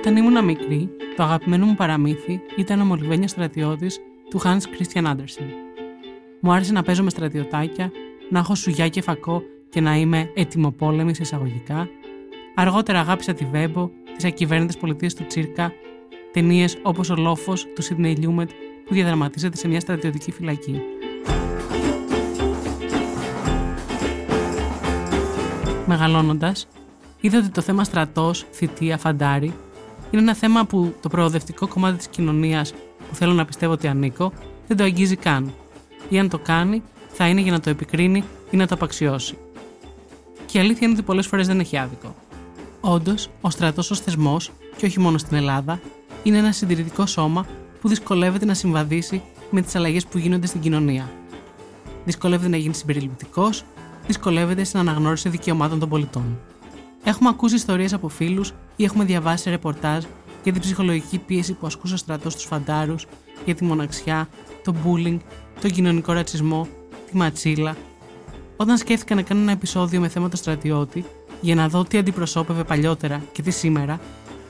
Όταν ήμουν μικρή, το αγαπημένο μου παραμύθι ήταν ο Μολυβένιας στρατιώτης του Hans Christian Andersen. Μου άρεσε να παίζω με στρατιωτάκια, να έχω σουγιά και φακό και να είμαι ετοιμοπόλεμη σε εισαγωγικά. Αργότερα αγάπησα τη Βέμπο, τις ακυβέρνητες πολιτείες του Τσίρκα, ταινίες όπως Ο Λόφος του Sidney Lumet που διαδραματίζεται σε μια στρατιωτική φυλακή. Μεγαλώνοντας, είδα ότι το θέμα στρατός, θητεία, φαντάρι είναι ένα θέμα που το προοδευτικό κομμάτι της κοινωνίας που θέλω να πιστεύω ότι ανήκω δεν το αγγίζει καν. Ή αν το κάνει, θα είναι για να το επικρίνει ή να το απαξιώσει. Και η αλήθεια είναι ότι πολλές φορές δεν έχει άδικο. Όντως, ο στρατός ως θεσμός, και όχι μόνο στην Ελλάδα, είναι ένα συντηρητικό σώμα που δυσκολεύεται να συμβαδίσει με τις αλλαγές που γίνονται στην κοινωνία. Δυσκολεύεται να γίνει συμπεριληπτικός, δυσκολεύεται στην αναγνώριση δικαιωμάτων των πολιτών. Έχουμε ακούσει ιστορίες από φίλους ή έχουμε διαβάσει ρεπορτάζ για την ψυχολογική πίεση που ασκούσε ο στρατός στους φαντάρους, για τη μοναξιά, το bullying, τον κοινωνικό ρατσισμό, τη ματσίλα. Όταν σκέφτηκα να κάνω ένα επεισόδιο με θέμα το στρατιώτη, για να δω τι αντιπροσώπευε παλιότερα και τι σήμερα,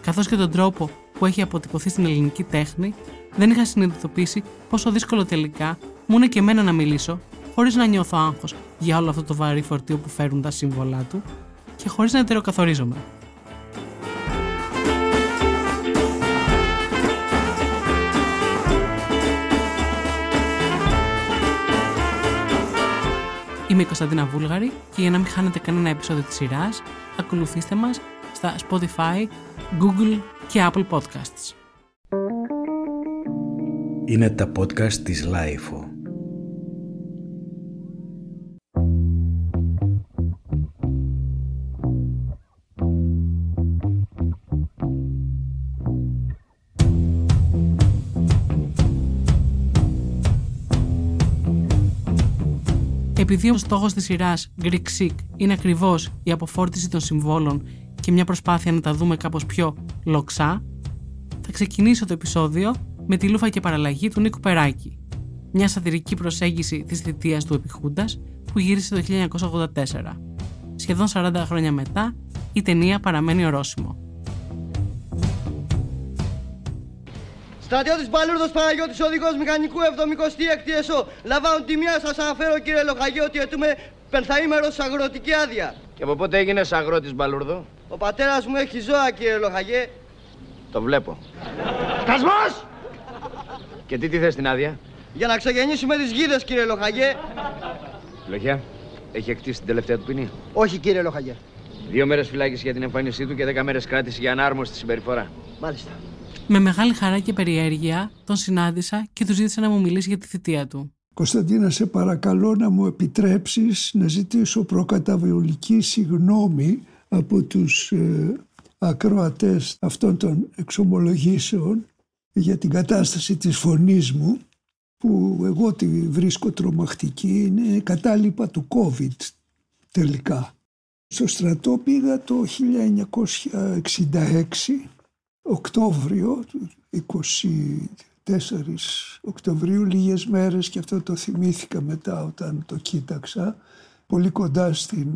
καθώς και τον τρόπο που έχει αποτυπωθεί στην ελληνική τέχνη, δεν είχα συνειδητοποιήσει πόσο δύσκολο τελικά μου είναι και εμένα να μιλήσω, χωρίς να νιώθω άγχος για όλο αυτό το βαρύ φορτίο που φέρουν τα σύμβολά του και χωρίς να ετεροκαθορίζομαι. Είμαι η Κωνσταντίνα Βούλγαρη και για να μην χάνετε κανένα επεισόδιο της σειράς, ακολουθήστε μας στα Spotify, Google και Apple Podcasts. Είναι τα podcast της LIFO. Επειδή ο στόχος της σειράς Greek Seek είναι ακριβώς η αποφόρτιση των συμβόλων και μια προσπάθεια να τα δούμε κάπως πιο λοξά, θα ξεκινήσω το επεισόδιο με τη Λούφα και παραλλαγή του Νίκου Περάκη, μια σατιρική προσέγγιση της θητείας του επιχούντας που γύρισε το 1984. Σχεδόν 40 χρόνια μετά, η ταινία παραμένει ορόσημο. Στρατιώτης Μπαλούρδος Παναγιώτης, οδηγός μηχανικού 70η εκτιεσό. Λαμβάνουν τη μία σας αναφέρω κύριε Λοχαγή ότι αιτούμε πενθαήμερος αγροτική άδεια. Και από πότε έγινες αγρότης Μπαλούρδο? Ο πατέρας μου έχει ζώα κύριε Λοχαγέ. Το βλέπω. Στασμός! Και τι θες την άδεια? Για να ξεγεννήσουμε τις γίδες κύριε Λοχαγέ. Λοχιά, έχει εκτίσει την τελευταία του ποινή? Όχι κύριε Λοχαγέ. 2 μέρες φυλάκιση για την εμφάνισή του και 10 μέρες κράτηση για ανάρμοστη συμπεριφορά. Μάλιστα. Με μεγάλη χαρά και περιέργεια τον συνάντησα και του ζήτησα να μου μιλήσει για τη θητεία του. Κωνσταντίνα, σε παρακαλώ να μου επιτρέψεις να ζητήσω προκαταβολική συγγνώμη από τους ακροατές αυτών των εξομολογήσεων για την κατάσταση της φωνής μου, που εγώ τη βρίσκω τρομακτική, είναι κατάλοιπα του COVID τελικά. Στο στρατό πήγα το 1966, Οκτώβριο, 24 Οκτωβρίου, λίγες μέρες, και αυτό το θυμήθηκα μετά όταν το κοίταξα, πολύ κοντά στην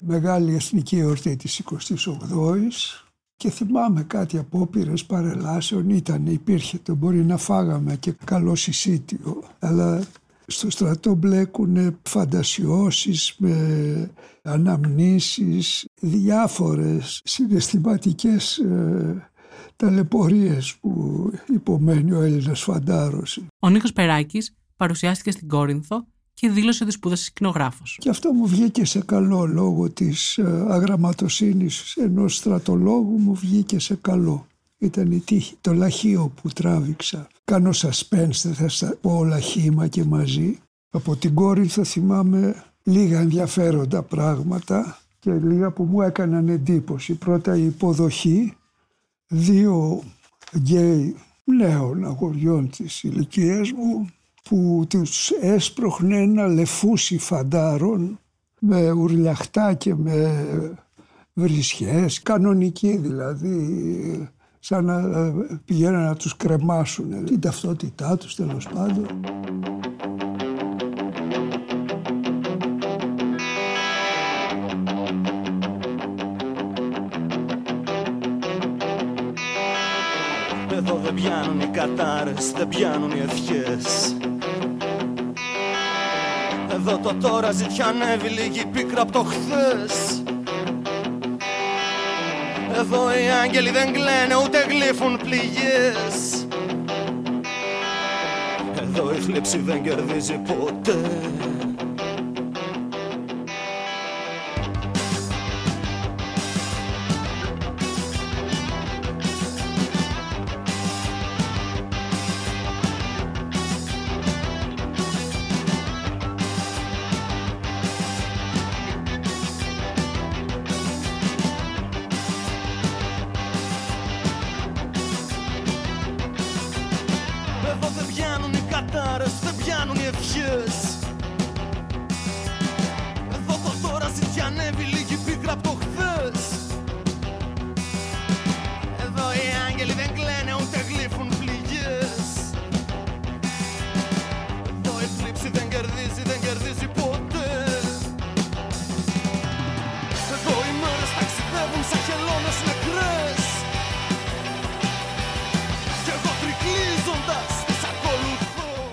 μεγάλη εθνική εορτή της 28ης, και θυμάμαι κάτι απόπειρες παρελάσεων, υπήρχε το μπορεί να φάγαμε και καλό συσίτιο, αλλά στο στρατό μπλέκουνε φαντασιώσεις με αναμνήσεις, διάφορες συναισθηματικές ταλαιπωρίες που υπομένει ο Έλληνας φαντάρος. Ο Νίκος Περάκης παρουσιάστηκε στην Κόρινθο και δήλωσε ότι σπούδασε σκηνογράφος. Και αυτό μου βγήκε σε καλό, λόγω της αγραμματοσύνης ενός στρατολόγου μου βγήκε σε καλό. Ήταν η τύχη, το λαχείο που τράβηξα. Κάνω suspense, δεν θα στα πω όλα χύμα και μαζί. Από την Κόρινθο θυμάμαι λίγα ενδιαφέροντα πράγματα και λίγα που μου έκαναν εντύπωση. Πρώτα η υποδοχή 2 γκέι νέων αγοριών της ηλικίας μου, που τους έσπροχνε ένα λεφούσι φαντάρων με ουρλιαχτά και με βρισχές, κανονικοί δηλαδή, σαν να πηγαίνουν να τους κρεμάσουν την ταυτότητά τους, τέλος πάντων. Εδώ δεν πιάνουν οι κατάρες, δεν πιάνουν οι ευχές. Εδώ το τώρα ζητιανεύει λίγη πίκρα απ' το χθες. Εδώ οι άγγελοι δεν κλαίνε ούτε γλύφουν πληγές. Εδώ η θλίψη δεν κερδίζει ποτέ.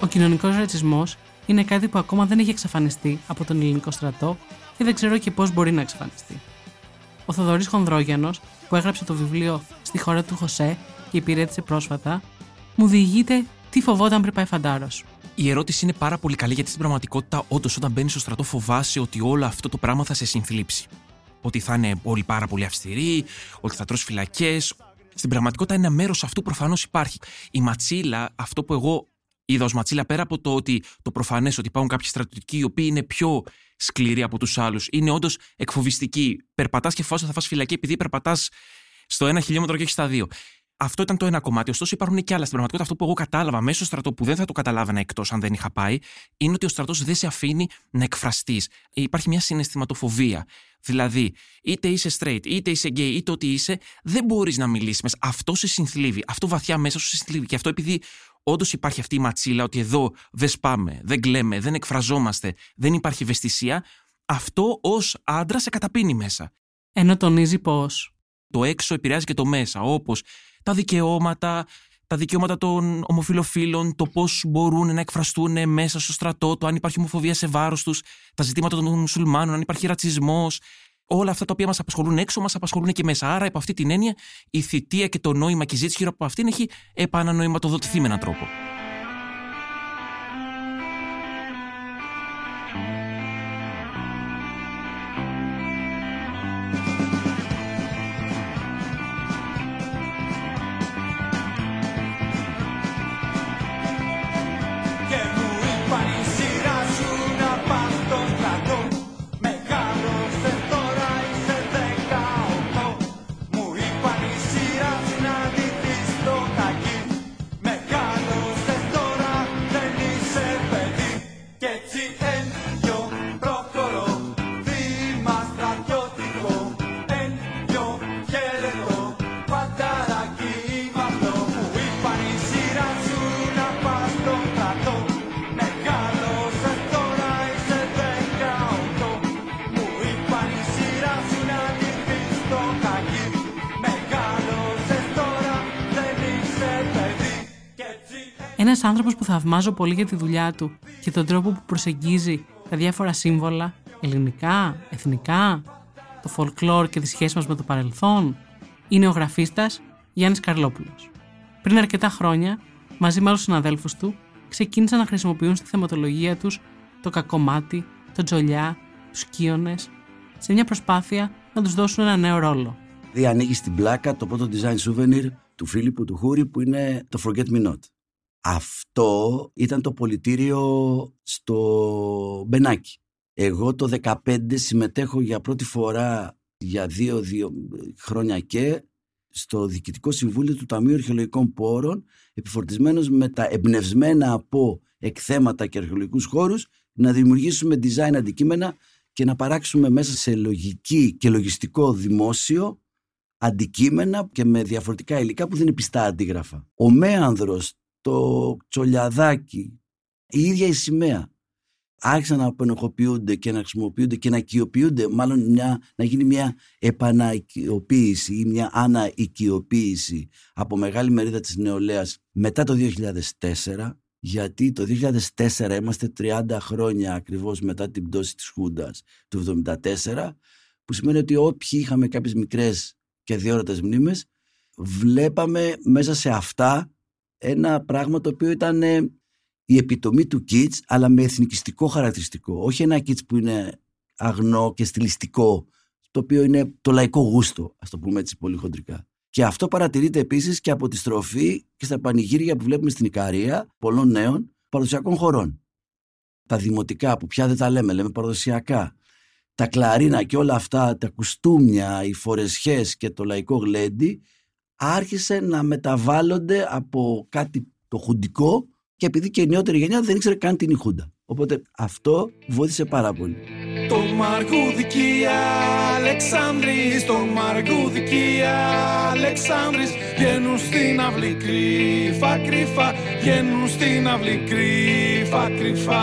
Ο κοινωνικός ρατσισμός είναι κάτι που ακόμα δεν έχει εξαφανιστεί από τον ελληνικό στρατό και δεν ξέρω και πώς μπορεί να εξαφανιστεί. Ο Θοδωρής Χονδρόγιανος, που έγραψε το βιβλίο «Στη χώρα του Χωσέ» και υπηρέτησε πρόσφατα, μου διηγείται τι φοβόταν πριν πάει φαντάρος. Η ερώτηση είναι πάρα πολύ καλή, γιατί στην πραγματικότητα, όντως, όταν μπαίνεις στο στρατό, φοβάσαι ότι όλο αυτό το πράγμα θα σε συνθλίψει. Ότι θα είναι όλοι πάρα πολύ αυστηροί, ότι θα τρως φυλακές. Στην πραγματικότητα, ένα μέρος αυτού προφανώς υπάρχει. Η ματσίλα, αυτό που εγώ είδα ως ματσίλα, πέρα από το ότι το προφανές ότι υπάρχουν κάποιοι στρατιωτικοί οι οποίοι είναι πιο σκληροί από τους άλλους, είναι όντως εκφοβιστικοί. Περπατάς και φοβάσαι ότι θα φας φυλακή επειδή περπατάς στο 1 χιλιόμετρο και έχεις τα 2. Αυτό ήταν το ένα κομμάτι. Ωστόσο, υπάρχουν και άλλα. Στην πραγματικότητα, αυτό που εγώ κατάλαβα μέσα στο στρατό, που δεν θα το καταλάβαινα εκτός αν δεν είχα πάει, είναι ότι ο στρατός δεν σε αφήνει να εκφραστείς. Υπάρχει μια συναισθηματοφοβία. Δηλαδή, είτε είσαι straight, είτε είσαι gay, είτε ό,τι είσαι, δεν μπορείς να μιλήσεις μέσα. Αυτό σε συνθλίβει. Αυτό βαθιά μέσα σου σε συνθλίβει. Και αυτό επειδή όντως υπάρχει αυτή η ματσίλα ότι εδώ δεν σπάμε, δεν κλαίμε, δεν εκφραζόμαστε, δεν υπάρχει ευαισθησία, αυτό ως άντρα σε καταπίνει μέσα. Ενώ τονίζει πως το έξω επηρεάζει και το μέσα, όπως τα δικαιώματα, τα δικαιώματα των ομοφυλοφίλων, το πώς μπορούν να εκφραστούν μέσα στο στρατό, το αν υπάρχει ομοφοβία σε βάρος τους, τα ζητήματα των μουσουλμάνων, αν υπάρχει ρατσισμός. Όλα αυτά τα οποία μας απασχολούν έξω, μας απασχολούν και μέσα. Άρα, από αυτή την έννοια, η θητεία και το νόημα και η ζήτηση γύρω από αυτήν έχει επανανοηματοδοτηθεί με έναν τρόπο. Ένας άνθρωπος που θαυμάζω πολύ για τη δουλειά του και τον τρόπο που προσεγγίζει τα διάφορα σύμβολα, ελληνικά, εθνικά, το folklore και τις σχέσεις μας με το παρελθόν, είναι ο γραφίστας Γιάννης Καρλόπουλος. Πριν αρκετά χρόνια, μαζί με άλλους συναδέλφους του, ξεκίνησαν να χρησιμοποιούν στη θεματολογία τους το κακομάτι, το τζολιά, τους κύονες, σε μια προσπάθεια να τους δώσουν ένα νέο ρόλο. Δηλαδή ανοίγει στην πλάκα το πρώτο design souvenir του Φίλιππου του Χούρι, που είναι το Forget Me Not. Αυτό ήταν το πολιτήριο στο Μπενάκι. Εγώ το 2015 συμμετέχω για πρώτη φορά για δύο χρόνια και στο Διοικητικό Συμβούλιο του Ταμείου Αρχαιολογικών Πόρων, επιφορτισμένος με τα εμπνευσμένα από εκθέματα και αρχαιολογικούς χώρους να δημιουργήσουμε design αντικείμενα και να παράξουμε μέσα σε λογική και λογιστικό δημόσιο αντικείμενα και με διαφορετικά υλικά που δεν είναι πιστά αντίγραφα. Ο Μέανδρος, το τσολιαδάκι, η ίδια η σημαία. άρχισαν να απενοχοποιούνται και να χρησιμοποιούνται και να οικειοποιούνται, μάλλον να γίνει μια επαναοικειοποίηση ή μια αναοικειοποίηση από μεγάλη μερίδα της νεολαίας μετά το 2004, γιατί το 2004 είμαστε 30 χρόνια ακριβώς μετά την πτώση της Χούντας του 1974, που σημαίνει ότι όποιοι είχαμε κάποιες μικρές και αδιόρατες μνήμες, βλέπαμε μέσα σε αυτά ένα πράγμα το οποίο ήταν η επιτομή του kitsch, αλλά με εθνικιστικό χαρακτηριστικό. Όχι ένα kitsch που είναι αγνό και στιλιστικό, το οποίο είναι το λαϊκό γούστο, ας το πούμε έτσι πολύ χοντρικά. Και αυτό παρατηρείται επίσης και από τη στροφή και στα πανηγύρια που βλέπουμε στην Ικαρία πολλών νέων παραδοσιακών χωρών. Τα δημοτικά που πια δεν τα λέμε, λέμε παραδοσιακά. Τα κλαρίνα και όλα αυτά, τα κουστούμια, οι φορεσιές και το λαϊκό γλέντι άρχισε να μεταβάλλονται από κάτι το χουντικό, και επειδή και η νεότερη γενιά δεν ήξερε καν την Χούντα. Οπότε αυτό βοήθησε πάρα πολύ. Το Μαρκουδικία Αλεξάνδρης, το Μαρκουδικία Αλεξάνδρης, βγαίνουν στην αυλή κρύφα κρύφα, βγαίνουν στην αυλή κρύφα κρύφα.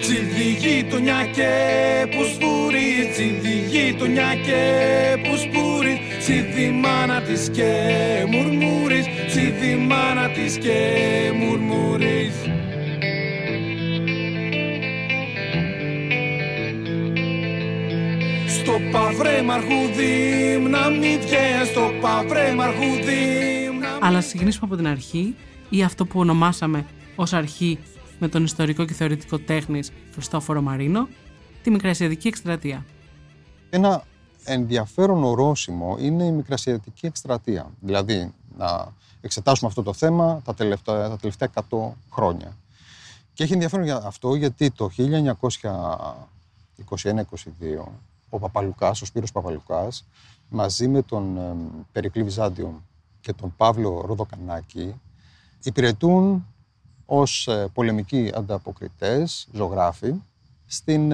Τσιδι γειτονιά και που σπουρεί, τσιδι γειτονιά και που σπουρεί, τσιδι μάνα της και μουρμουρείς, τσιδι μάνα της και μουρμουρείς. Στο παυρέ μαρχουδίμ να μην βγες, στο παυρέ μαρχουδίμ να μην... Αλλά συγκινήσουμε από την αρχή, ή αυτό που ονομάσαμε ως αρχή με τον ιστορικό και θεωρητικό τέχνης Χριστόφορο Μαρίνο, τη Μικρασιατική Εκστρατεία. Ένα ενδιαφέρον ορόσημο είναι η Μικρασιατική Εκστρατεία. Δηλαδή, να εξετάσουμε αυτό το θέμα τα τελευταία 100 χρόνια. Και έχει ενδιαφέρον για αυτό, γιατί το 1921-22 ο Σπύρος Παπαλουκάς, μαζί με τον Περικλή Βυζάντιο και τον Παύλο Ροδοκανάκη, υπηρετούν ως πολεμικοί ανταποκριτές, ζωγράφοι, στην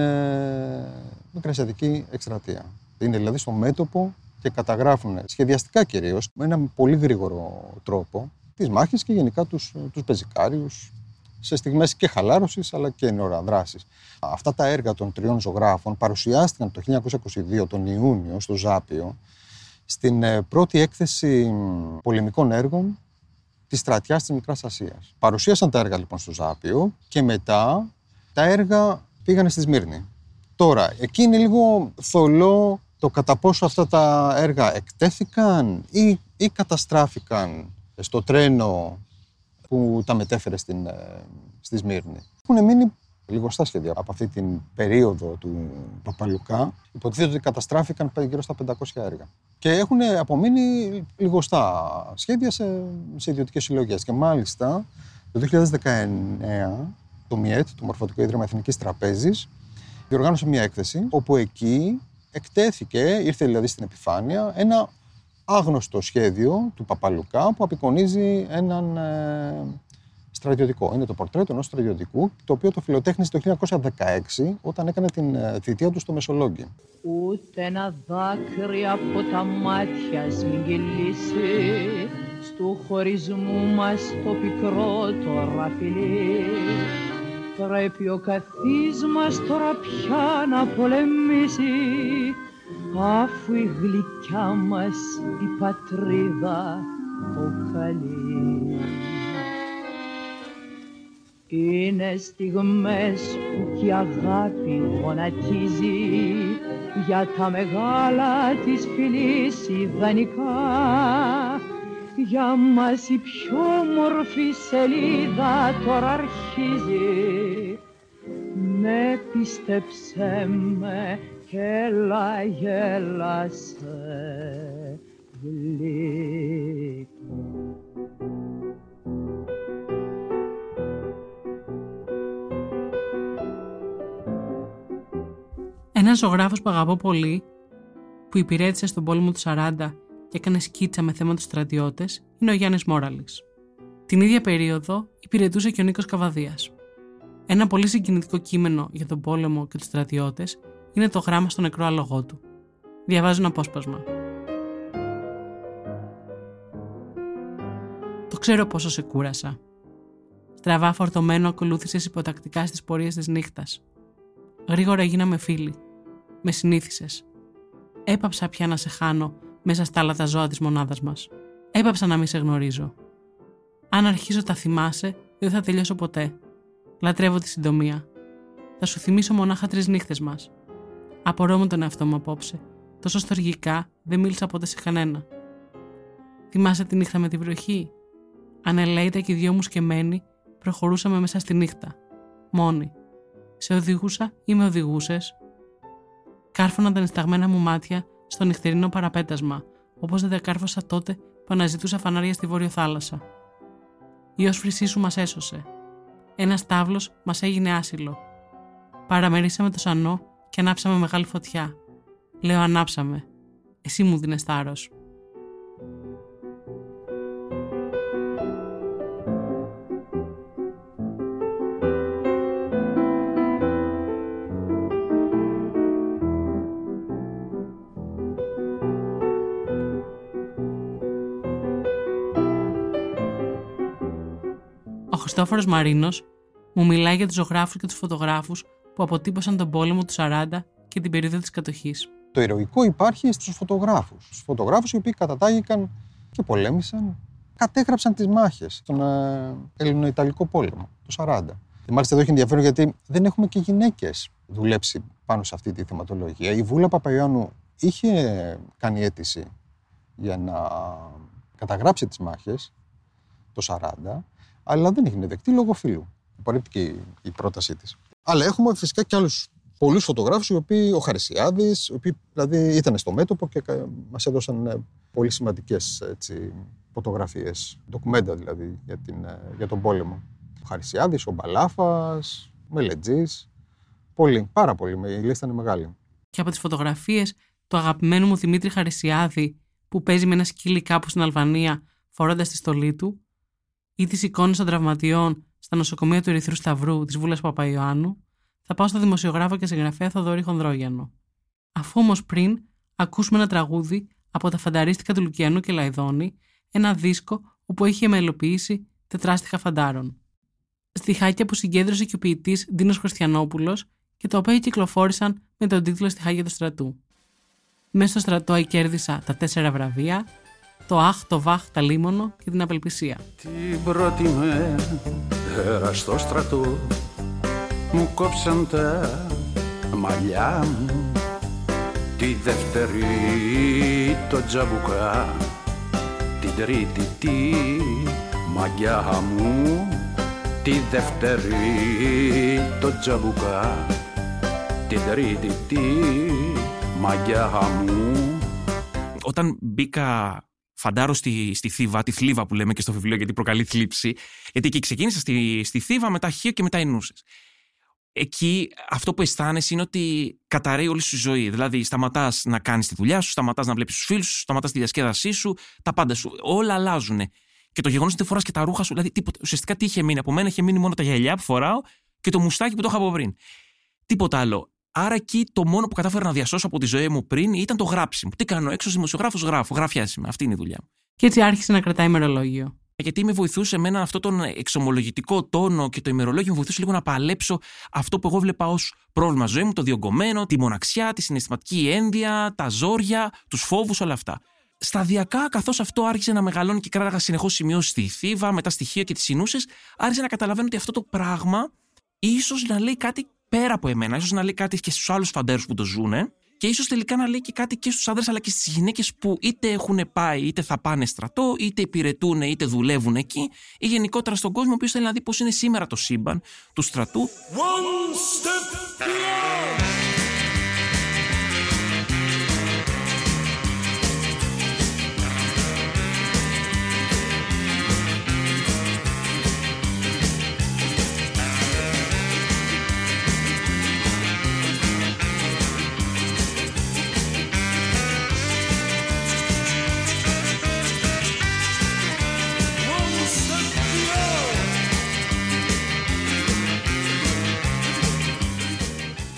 Μικρασιατική Εκστρατεία. Είναι δηλαδή στο μέτωπο και καταγράφουν σχεδιαστικά κυρίως, με ένα πολύ γρήγορο τρόπο, τις μάχες και γενικά τους πεζικάριους, σε στιγμές και χαλάρωσης αλλά και ενωραδράσης. Αυτά τα έργα των τριών ζωγράφων παρουσιάστηκαν το 1922 τον Ιούνιο στο Ζάπιο, στην πρώτη έκθεση πολεμικών έργων της στρατιάς της Μικράς Ασίας. Παρουσίασαν τα έργα λοιπόν στο Ζάπιο και μετά τα έργα πήγανε στη Σμύρνη. Τώρα, εκεί είναι λίγο θολό το κατά πόσο αυτά τα έργα εκτέθηκαν ή καταστράφηκαν στο τρένο που τα μετέφερε στη Σμύρνη. Έχουν μείνει λιγοστά σχέδια από αυτή την περίοδο του Παπαλουκά. Υποτίθεται ότι καταστράφηκαν γύρω στα 500 έργα. Και έχουν απομείνει λιγοστά σχέδια σε ιδιωτικές συλλογές. Και μάλιστα το 2019 το ΜΙΕΤ, το Μορφωτικό Ίδρυμα Εθνικής Τραπέζης, διοργάνωσε μια έκθεση όπου εκεί ήρθε δηλαδή στην επιφάνεια, ένα άγνωστο σχέδιο του Παπαλουκά που απεικονίζει έναν στρατιωτικό. Είναι το πορτρέτο ενός στρατιωτικού, το οποίο το φιλοτέχνησε το 1916 όταν έκανε την θητεία του στο Μεσολόγγι. Ούτε ένα δάκρυ από τα μάτια σμιγγυλίσει στου χωρισμού μας το πικρό τώρα φιλί. Πρέπει ο καθής μας τώρα πια να πολεμήσει, αφού η γλυκιά μας η πατρίδα το καλεί. Είναι στιγμές που κι η αγάπη γονατίζει για τα μεγάλα της φιλής ιδανικά. Για μας η πιο όμορφη σελίδα τώρα αρχίζει. Ναι, πίστεψέ με και έλα γέλασε γλυκό. Ένας ζωγράφος που αγαπώ πολύ, που υπηρέτησε στον πόλεμο του 40 και έκανε σκίτσα με θέμα τους στρατιώτες, είναι ο Γιάννης Μόραλης. Την ίδια περίοδο υπηρετούσε και ο Νίκος Καββαδίας. Ένα πολύ συγκινητικό κείμενο για τον πόλεμο και τους στρατιώτες είναι το γράμμα στο νεκρό άλογο του. Διαβάζω ένα απόσπασμα. ξέρω πόσο σε κούρασα». Στραβά φορτωμένο ακολούθησες υποτακτικά στις πορείες της νύχτας. Γρήγορα γίναμε φίλοι. Με συνήθισες. Έπαψα πια να σε χάνω μέσα στα άλλα τα ζώα της μονάδας μας. Έπαψα να μην σε γνωρίζω. Αν αρχίζω τα θυμάσαι, δεν θα τελειώσω ποτέ. Λατρεύω τη συντομία. Θα σου θυμίσω μονάχα 3 νύχτες μας. Απορώ με τον εαυτό μου απόψε. Τόσο στοργικά δεν μίλησα ποτέ σε κανένα. Θυμάσαι τη νύχτα με την βροχή. Ανελαίητα και οι δυο μου σκεμμένοι, προχωρούσαμε μέσα στη νύχτα. Μόνοι. Σε οδηγούσα ή με οδηγούσες. Κάρφωνα τα νησταγμένα μου μάτια στο νυχτερινό παραπέτασμα, όπως δεν τα κάρφωσα τότε που αναζητούσα φανάρια στη βόρειο θάλασσα. Η όσφρησή σου μας έσωσε. Ένας τάβλος μας έγινε άσυλο. Παραμερίσαμε το σανό και ανάψαμε μεγάλη φωτιά. Λέω ανάψαμε. Εσύ μου δίνες θάρρος. Ο Χριστόφορος Μαρίνος μου μιλάει για τους ζωγράφους και τους φωτογράφους που αποτύπωσαν τον πόλεμο του 40 και την περίοδο της κατοχής. Το ηρωικό υπάρχει στους φωτογράφους. Στους φωτογράφους οι οποίοι κατατάγηκαν και πολέμησαν, κατέγραψαν τις μάχες στον Ελληνοϊταλικό πόλεμο το 40. Και μάλιστα εδώ έχει ενδιαφέρον γιατί δεν έχουμε και γυναίκες δουλέψει πάνω σε αυτή τη θεματολογία. Η Βούλα Παπαγιάνου είχε κάνει αίτηση για να καταγράψει τις μάχες το 40. Αλλά δεν έγινε δεκτή λόγω φύλου. Απορρίφθηκε η πρότασή της. Αλλά έχουμε φυσικά και άλλους πολλούς φωτογράφους, οι οποίοι, ο Χαρισιάδης, οι οποίοι δηλαδή ήταν στο μέτωπο και μας έδωσαν πολύ σημαντικές φωτογραφίες, ντοκουμέντα δηλαδή για τον πόλεμο. Ο Χαρισιάδης, ο Μπαλάφας, ο Μελετζής. Πολλοί, πάρα πολλοί. Η λίστα είναι μεγάλη. Και από τις φωτογραφίες του αγαπημένου μου Δημήτρη Χαρισιάδη, που παίζει με ένα σκύλι κάπου στην Αλβανία, φορώντας τη στολή του, ή τις εικόνες των τραυματιών στα νοσοκομεία του Ερυθρού Σταυρού της Βούλας Παπαϊωάννου, θα πάω στο δημοσιογράφο και συγγραφέα Θοδωρή Χονδρόγιανο. Αφού όμως πριν ακούσουμε ένα τραγούδι από τα φανταρίστικα του Λουκιανού και Λαϊδόνη, ένα δίσκο όπου έχει εμελοποιήσει τετράστιχα φαντάρων. Στιχάκια που συγκέντρωσε και ο ποιητής Ντίνος Χριστιανόπουλος και τα οποία κυκλοφόρησαν με τον τίτλο «Στιχάκια του στρατού». Μέσα στο στρατό εκέρδισα τα 4 βραβεία. Το αχ, το βαχ, τα λίμωνο και την απελπισία. Την πρώτη μέρα στο στρατό μου κόψαν τα μαλλιά μου. Τη δεύτερη το τζαμπουκά, την τρίτη τη μαγιά μου. Τη δεύτερη το τζαμπουκά, την τρίτη τη μαγιά μου. Όταν μπήκα φαντάρω στη Θήβα, τη θλίβα που λέμε και στο βιβλίο γιατί προκαλεί θλίψη, γιατί εκεί ξεκίνησα στη Θήβα, μετά Χίο και μετά Ενούσες. Εκεί αυτό που αισθάνεσαι είναι ότι καταραίει όλη σου η ζωή. Δηλαδή, σταματάς να κάνεις τη δουλειά σου, σταματάς να βλέπεις τους φίλους σου, σταματάς τη διασκέδασή σου, τα πάντα σου. Όλα αλλάζουν. Και το γεγονός ότι δεν φοράς και τα ρούχα σου, δηλαδή τίποτα. Ουσιαστικά τι είχε μείνει από μένα, είχε μείνει μόνο τα γυαλιά που φοράω και το μουστάκι που το είχα από πριν. Τίποτα άλλο. Άρα εκεί το μόνο που κατάφερα να διασώσω από τη ζωή μου πριν ήταν το γράψιμο. Τι κάνω, έξω δημοσιογράφος γράφω, γραφιάς είμαι. Αυτή είναι η δουλειά μου. Και έτσι άρχισε να κρατάει ημερολόγιο. Γιατί με βοηθούσε εμένα αυτό τον εξομολογητικό τόνο και το ημερολόγιο μου βοηθούσε λίγο να παλέψω αυτό που εγώ βλέπα ως πρόβλημα ζωή μου, το διωγγωμένο, τη μοναξιά, τη συναισθηματική ένδια, τα ζόρια, τους φόβους, όλα αυτά. Σταδιακά, καθώς αυτό άρχισε να μεγαλώνει και κράταγα συνεχώς σημειώσεις στη Θήβα, μετά στοιχεία και τις Συνούσες, άρχισε να καταλαβαίνω ότι αυτό το πράγμα ίσως να λέει κάτι πέρα από εμένα, ίσως να λέει κάτι και στους άλλους φαντέρους που το ζουνε και ίσως τελικά να λέει και κάτι και στους άνδρες αλλά και στις γυναίκες που είτε έχουν πάει, είτε θα πάνε στρατό, είτε υπηρετούν, είτε δουλεύουν εκεί ή γενικότερα στον κόσμο, ο οποίος θέλει να δει πώς είναι σήμερα το σύμπαν του στρατού. One step beyond.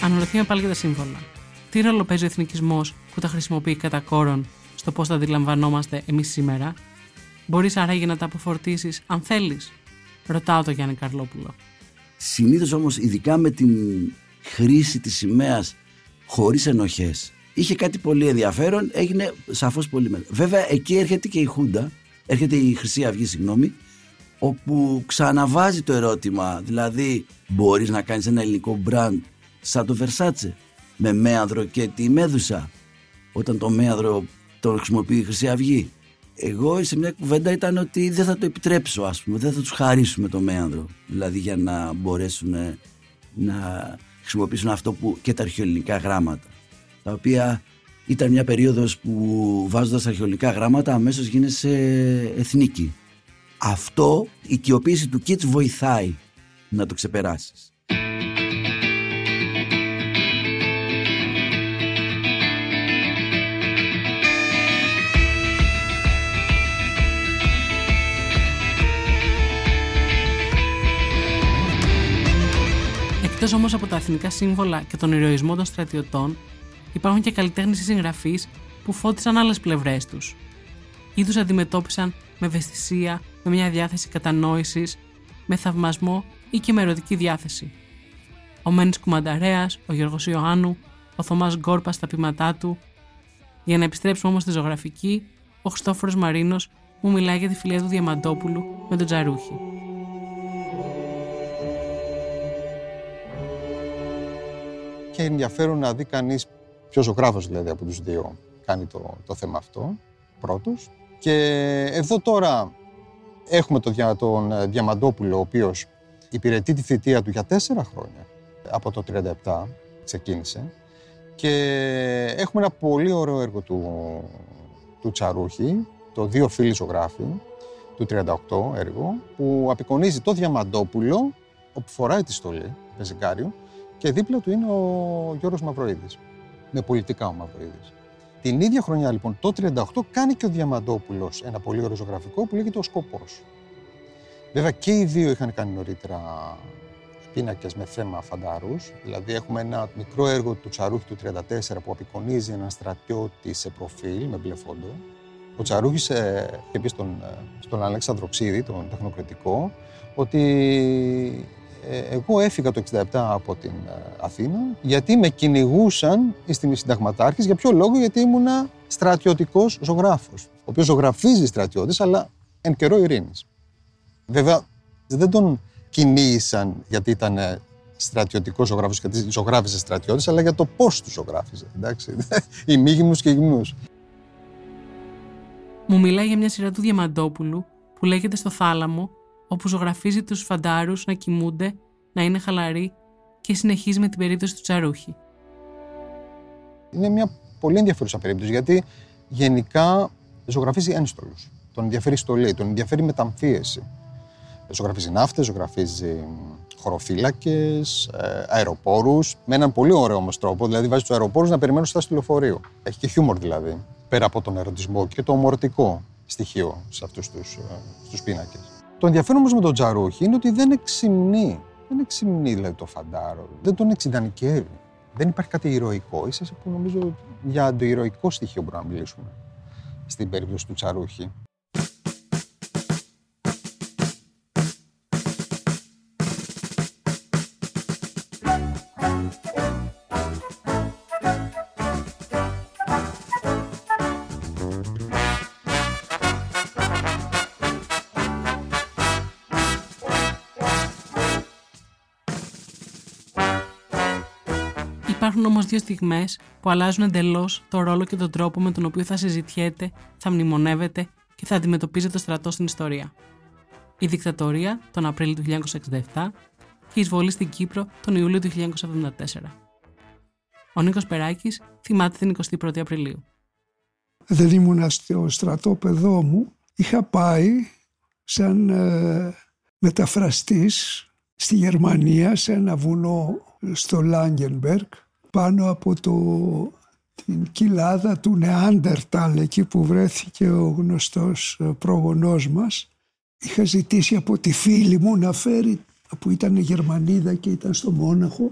Αναρωτιέμαι πάλι για τα σύμβολα. Τι ρόλο παίζει ο εθνικισμός που τα χρησιμοποιεί κατά κόρον στο πώς τα αντιλαμβανόμαστε εμείς σήμερα, Μπορείς άραγε να τα αποφορτήσεις αν θέλεις? Ρωτάω τον Γιάννη Καρλόπουλο. Συνήθως όμως, ειδικά με την χρήση της σημαίας χωρίς ενοχές, είχε κάτι πολύ ενδιαφέρον, έγινε σαφώς πολύ μεγάλο. Βέβαια εκεί έρχεται και η Χούντα, έρχεται η Χρυσή Αυγή, όπου ξαναβάζει το ερώτημα, δηλαδή μπορείς να κάνεις ένα ελληνικό μπραντ σαν το Versace με μέανδρο και τη Μέδουσα, όταν το μέανδρο τον χρησιμοποιεί η Χρυσή Αυγή. Εγώ σε μια κουβέντα ήταν ότι δεν θα το επιτρέψω, ας πούμε, δεν θα τους χαρίσουμε το μέανδρο, δηλαδή για να μπορέσουν να χρησιμοποιήσουν αυτό που και τα αρχαιοελληνικά γράμματα, τα οποία ήταν μια περίοδος που βάζοντας αρχαιοελληνικά γράμματα αμέσως γίνεσαι εθνική. Αυτό η οικειοποίηση του κιτς βοηθάει να το ξεπεράσεις. Εκτός όμως από τα εθνικά σύμβολα και τον ηρωισμό των στρατιωτών, υπάρχουν και καλλιτέχνες ή συγγραφείς που φώτισαν άλλες πλευρές τους. Ή τους αντιμετώπισαν με ευαισθησία, με μια διάθεση κατανόησης, με θαυμασμό ή και με ερωτική διάθεση. Ο Μένης Κουμανταρέας, ο Γιώργος Ιωάννου, ο Θωμάς Γκόρπας στα ποιηματά του. Για να επιστρέψουμε όμως στη ζωγραφική, ο Χριστόφορος Μαρίνος μου μιλάει για τη φιλία του Διαμαντόπουλου με τον Τσαρούχη. Και ενδιαφέρον να δει κανείς ποιος ζωγράφος, δηλαδή, από τους δύο κάνει το θέμα αυτό πρώτος. Και εδώ τώρα έχουμε τον Διαμαντόπουλο, ο οποίος υπηρετεί τη θητεία του για 4 χρόνια. Από το 1937 ξεκίνησε. Και έχουμε ένα πολύ ωραίο έργο του Τσαρούχη, το «Δύο φίλοι ζωγράφοι», του 1938 έργο, που απεικονίζει το Διαμαντόπουλο, όπου φοράει τη στολή, πεζικάριο, και δίπλα του είναι ο Γιώργος Μαυροίδης, με πολιτικά ο Μαυροίδης. Την ίδια χρονιά, λοιπόν, το 1938, κάνει και ο Διαμαντόπουλος ένα πολύ ωραίο ζωγραφικό που λέγεται «Ο Σκοπός». Βέβαια και οι δύο είχαν κάνει νωρίτερα πίνακες με θέμα φαντάρους. Δηλαδή έχουμε ένα μικρό έργο του Τσαρούχη του 1934 που απεικονίζει έναν στρατιώτη σε προφίλ με μπλε φόντο. Ο Τσαρούχης είπε στον Αλέξανδρο Ξίδη, τον τεχνοκριτικό, ότι εγώ έφυγα το 1967 από την Αθήνα γιατί με κυνηγούσαν οι συνταγματάρχες. Για ποιο λόγο? Γιατί ήμουνα στρατιωτικός ζωγράφος, ο οποίος ζωγραφίζει στρατιώτες, αλλά εν καιρό ειρήνης. Βέβαια, δεν τον κυνήγησαν γιατί ήταν στρατιωτικός ζωγράφος, γιατί ζωγράφιζε στρατιώτες, αλλά για το πώς τους ζωγράφιζε. Εντάξει, ημίγυμνους και γυμνούς. Μου μιλάει για μια σειρά του Διαμαντόπουλου που λέγεται «Στο θάλαμο», όπου ζωγραφίζει τους φαντάρους να κοιμούνται, να είναι χαλαροί, και συνεχίζει με την περίπτωση του Τσαρούχη. Είναι μια πολύ ενδιαφέρουσα περίπτωση, γιατί γενικά ζωγραφίζει ένστολους. Τον ενδιαφέρει στολή, τον ενδιαφέρει μεταμφίεση. Ζωγραφίζει ναύτες, ζωγραφίζει χωροφύλακες, αεροπόρους, με έναν πολύ ωραίο όμως τρόπο. Δηλαδή βάζει τους αεροπόρους να περιμένουν στάση του λεωφορείου. Έχει και χιούμορ, δηλαδή, πέρα από τον ερωτισμό και το ομορτικό στοιχείο σε αυτούς τους πίνακες. Το ενδιαφέρον όμως με τον Τσαρούχη είναι ότι δεν εξυμνεί δηλαδή το φαντάρο, δεν τον εξιδανικεύει. Δεν υπάρχει κάτι ηρωικό, ίσως που νομίζω για το ηρωικό στοιχείο μπορούμε να μιλήσουμε στην περίπτωση του Τσαρούχη. Υπάρχουν όμως δύο στιγμές που αλλάζουν εντελώς το ρόλο και τον τρόπο με τον οποίο θα συζητιέται, θα μνημονεύεται και θα αντιμετωπίζεται το στρατό στην ιστορία. Η δικτατορία τον Απρίλιο του 1967 και η εισβολή στην Κύπρο τον Ιούλιο του 1974. Ο Νίκος Περάκης θυμάται την 21η Απριλίου. Δεν ήμουνα στο στρατόπεδό μου. Είχα πάει σαν μεταφραστής στη Γερμανία, σε ένα βουνό στο Λάγκενμπεργκ, πάνω από την κοιλάδα του Νεάντερταλ, εκεί που βρέθηκε ο γνωστός προγονός μας. Είχα ζητήσει από τη φίλη μου να φέρει, που ήταν Γερμανίδα και ήταν στο Μόναχο,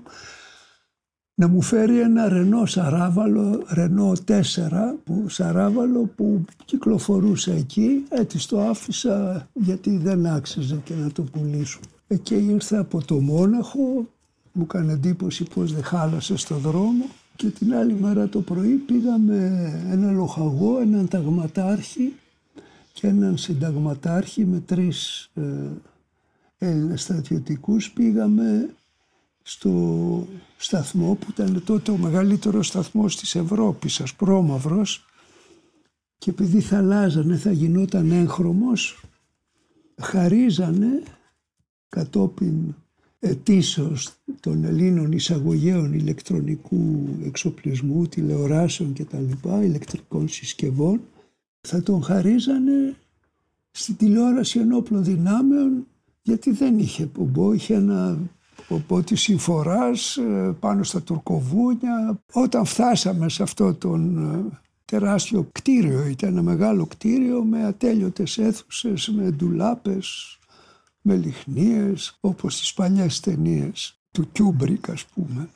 να μου φέρει ένα Renault σαράβαλο, Renault 4, σαράβαλο που κυκλοφορούσε εκεί. Έτσι το άφησα γιατί δεν άξιζε και να το πουλήσω. Και ήρθα από το Μόναχο, μου έκανε εντύπωση πως δεν χάλασε στο δρόμο. Και την άλλη μέρα το πρωί πήγαμε έναν λοχαγό, έναν ταγματάρχη και έναν συνταγματάρχη με τρεις Έλληνες στρατιωτικούς. Πήγαμε στο σταθμό που ήταν τότε ο μεγαλύτερος σταθμός της Ευρώπης, ασπρόμαυρος, και επειδή θα αλλάζανε, θα γινόταν έγχρωμος, χαρίζανε κατόπιν ετήσεως των Ελλήνων εισαγωγέων ηλεκτρονικού εξοπλισμού, τηλεοράσεων και τα λοιπά, ηλεκτρικών συσκευών, θα τον χαρίζανε στην τηλεόραση ενόπλων δυνάμεων, γιατί δεν είχε πομπό, είχε ένα πομπό της συμφοράς πάνω στα τουρκοβούνια. Όταν φτάσαμε σε αυτό τον τεράστιο κτίριο, ήταν ένα μεγάλο κτίριο με ατέλειωτες αίθουσες, με ντουλάπες, με λιχνίες, όπως τις παλιές ταινίες του Κιούμπρικ, ας πούμε,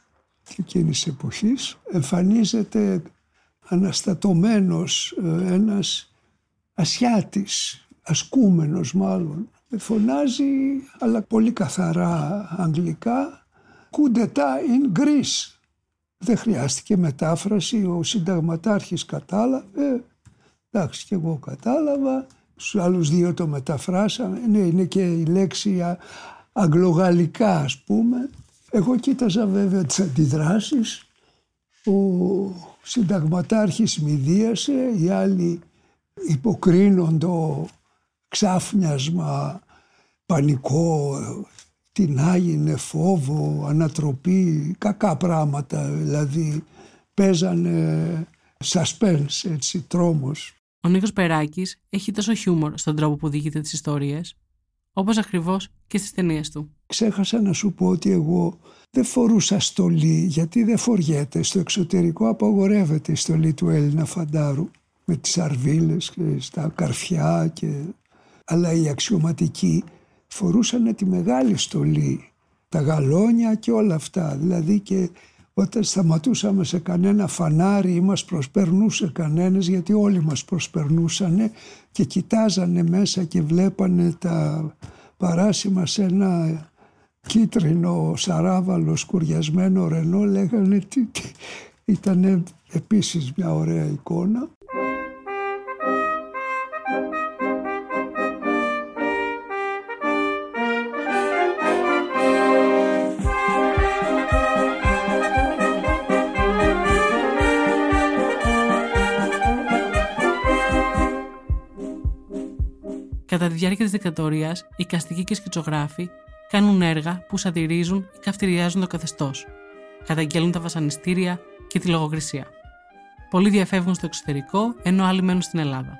εκείνης εποχής, εμφανίζεται αναστατωμένος ένας Ασιάτης, ασκούμενος μάλλον. Φωνάζει, αλλά πολύ καθαρά αγγλικά, «Κούντετα in Greece». Δεν χρειάστηκε μετάφραση, ο συνταγματάρχης κατάλαβε, εντάξει και εγώ κατάλαβα. Στους άλλους δύο το μεταφράσαμε, είναι και η λέξη αγγλογαλλικά, ας πούμε. Εγώ κοίταζα βέβαια τις αντιδράσεις, ο συνταγματάρχης μηδίασε, οι άλλοι υποκρίνοντο ξάφνιασμα, πανικό, την άγινε, φόβο, ανατροπή, κακά πράγματα, δηλαδή παίζανε suspense, έτσι, τρόμος. Ο Νίκος Περάκης έχει τόσο χιούμορ στον τρόπο που διηγείται τις ιστορίες, όπως ακριβώς και στις ταινίες του. Ξέχασα να σου πω ότι εγώ δεν φορούσα στολή, γιατί δεν φοριέται. Στο εξωτερικό απαγορεύεται η στολή του Έλληνα φαντάρου, με τις αρβίλες και στα καρφιά και... Αλλά οι αξιωματικοί φορούσαν τη μεγάλη στολή, τα γαλόνια και όλα αυτά. Δηλαδή και όταν σταματούσαμε σε κανένα φανάρι ή μας προσπερνούσε κανένας, γιατί όλοι μας προσπερνούσανε και κοιτάζανε μέσα και βλέπανε τα παράσημα σε ένα κίτρινο σαράβαλο σκουριασμένο Ρενό, λέγανε τι... Ήταν επίσης μια ωραία εικόνα. Κατά τη διάρκεια της δικτατορίας, οι καστικοί και οι σκητσογράφοι κάνουν έργα που σατιρίζουν ή καυτηριάζουν το καθεστώς. Καταγγέλνουν τα βασανιστήρια και τη λογοκρισία. Πολλοί διαφεύγουν στο εξωτερικό, ενώ άλλοι μένουν στην Ελλάδα.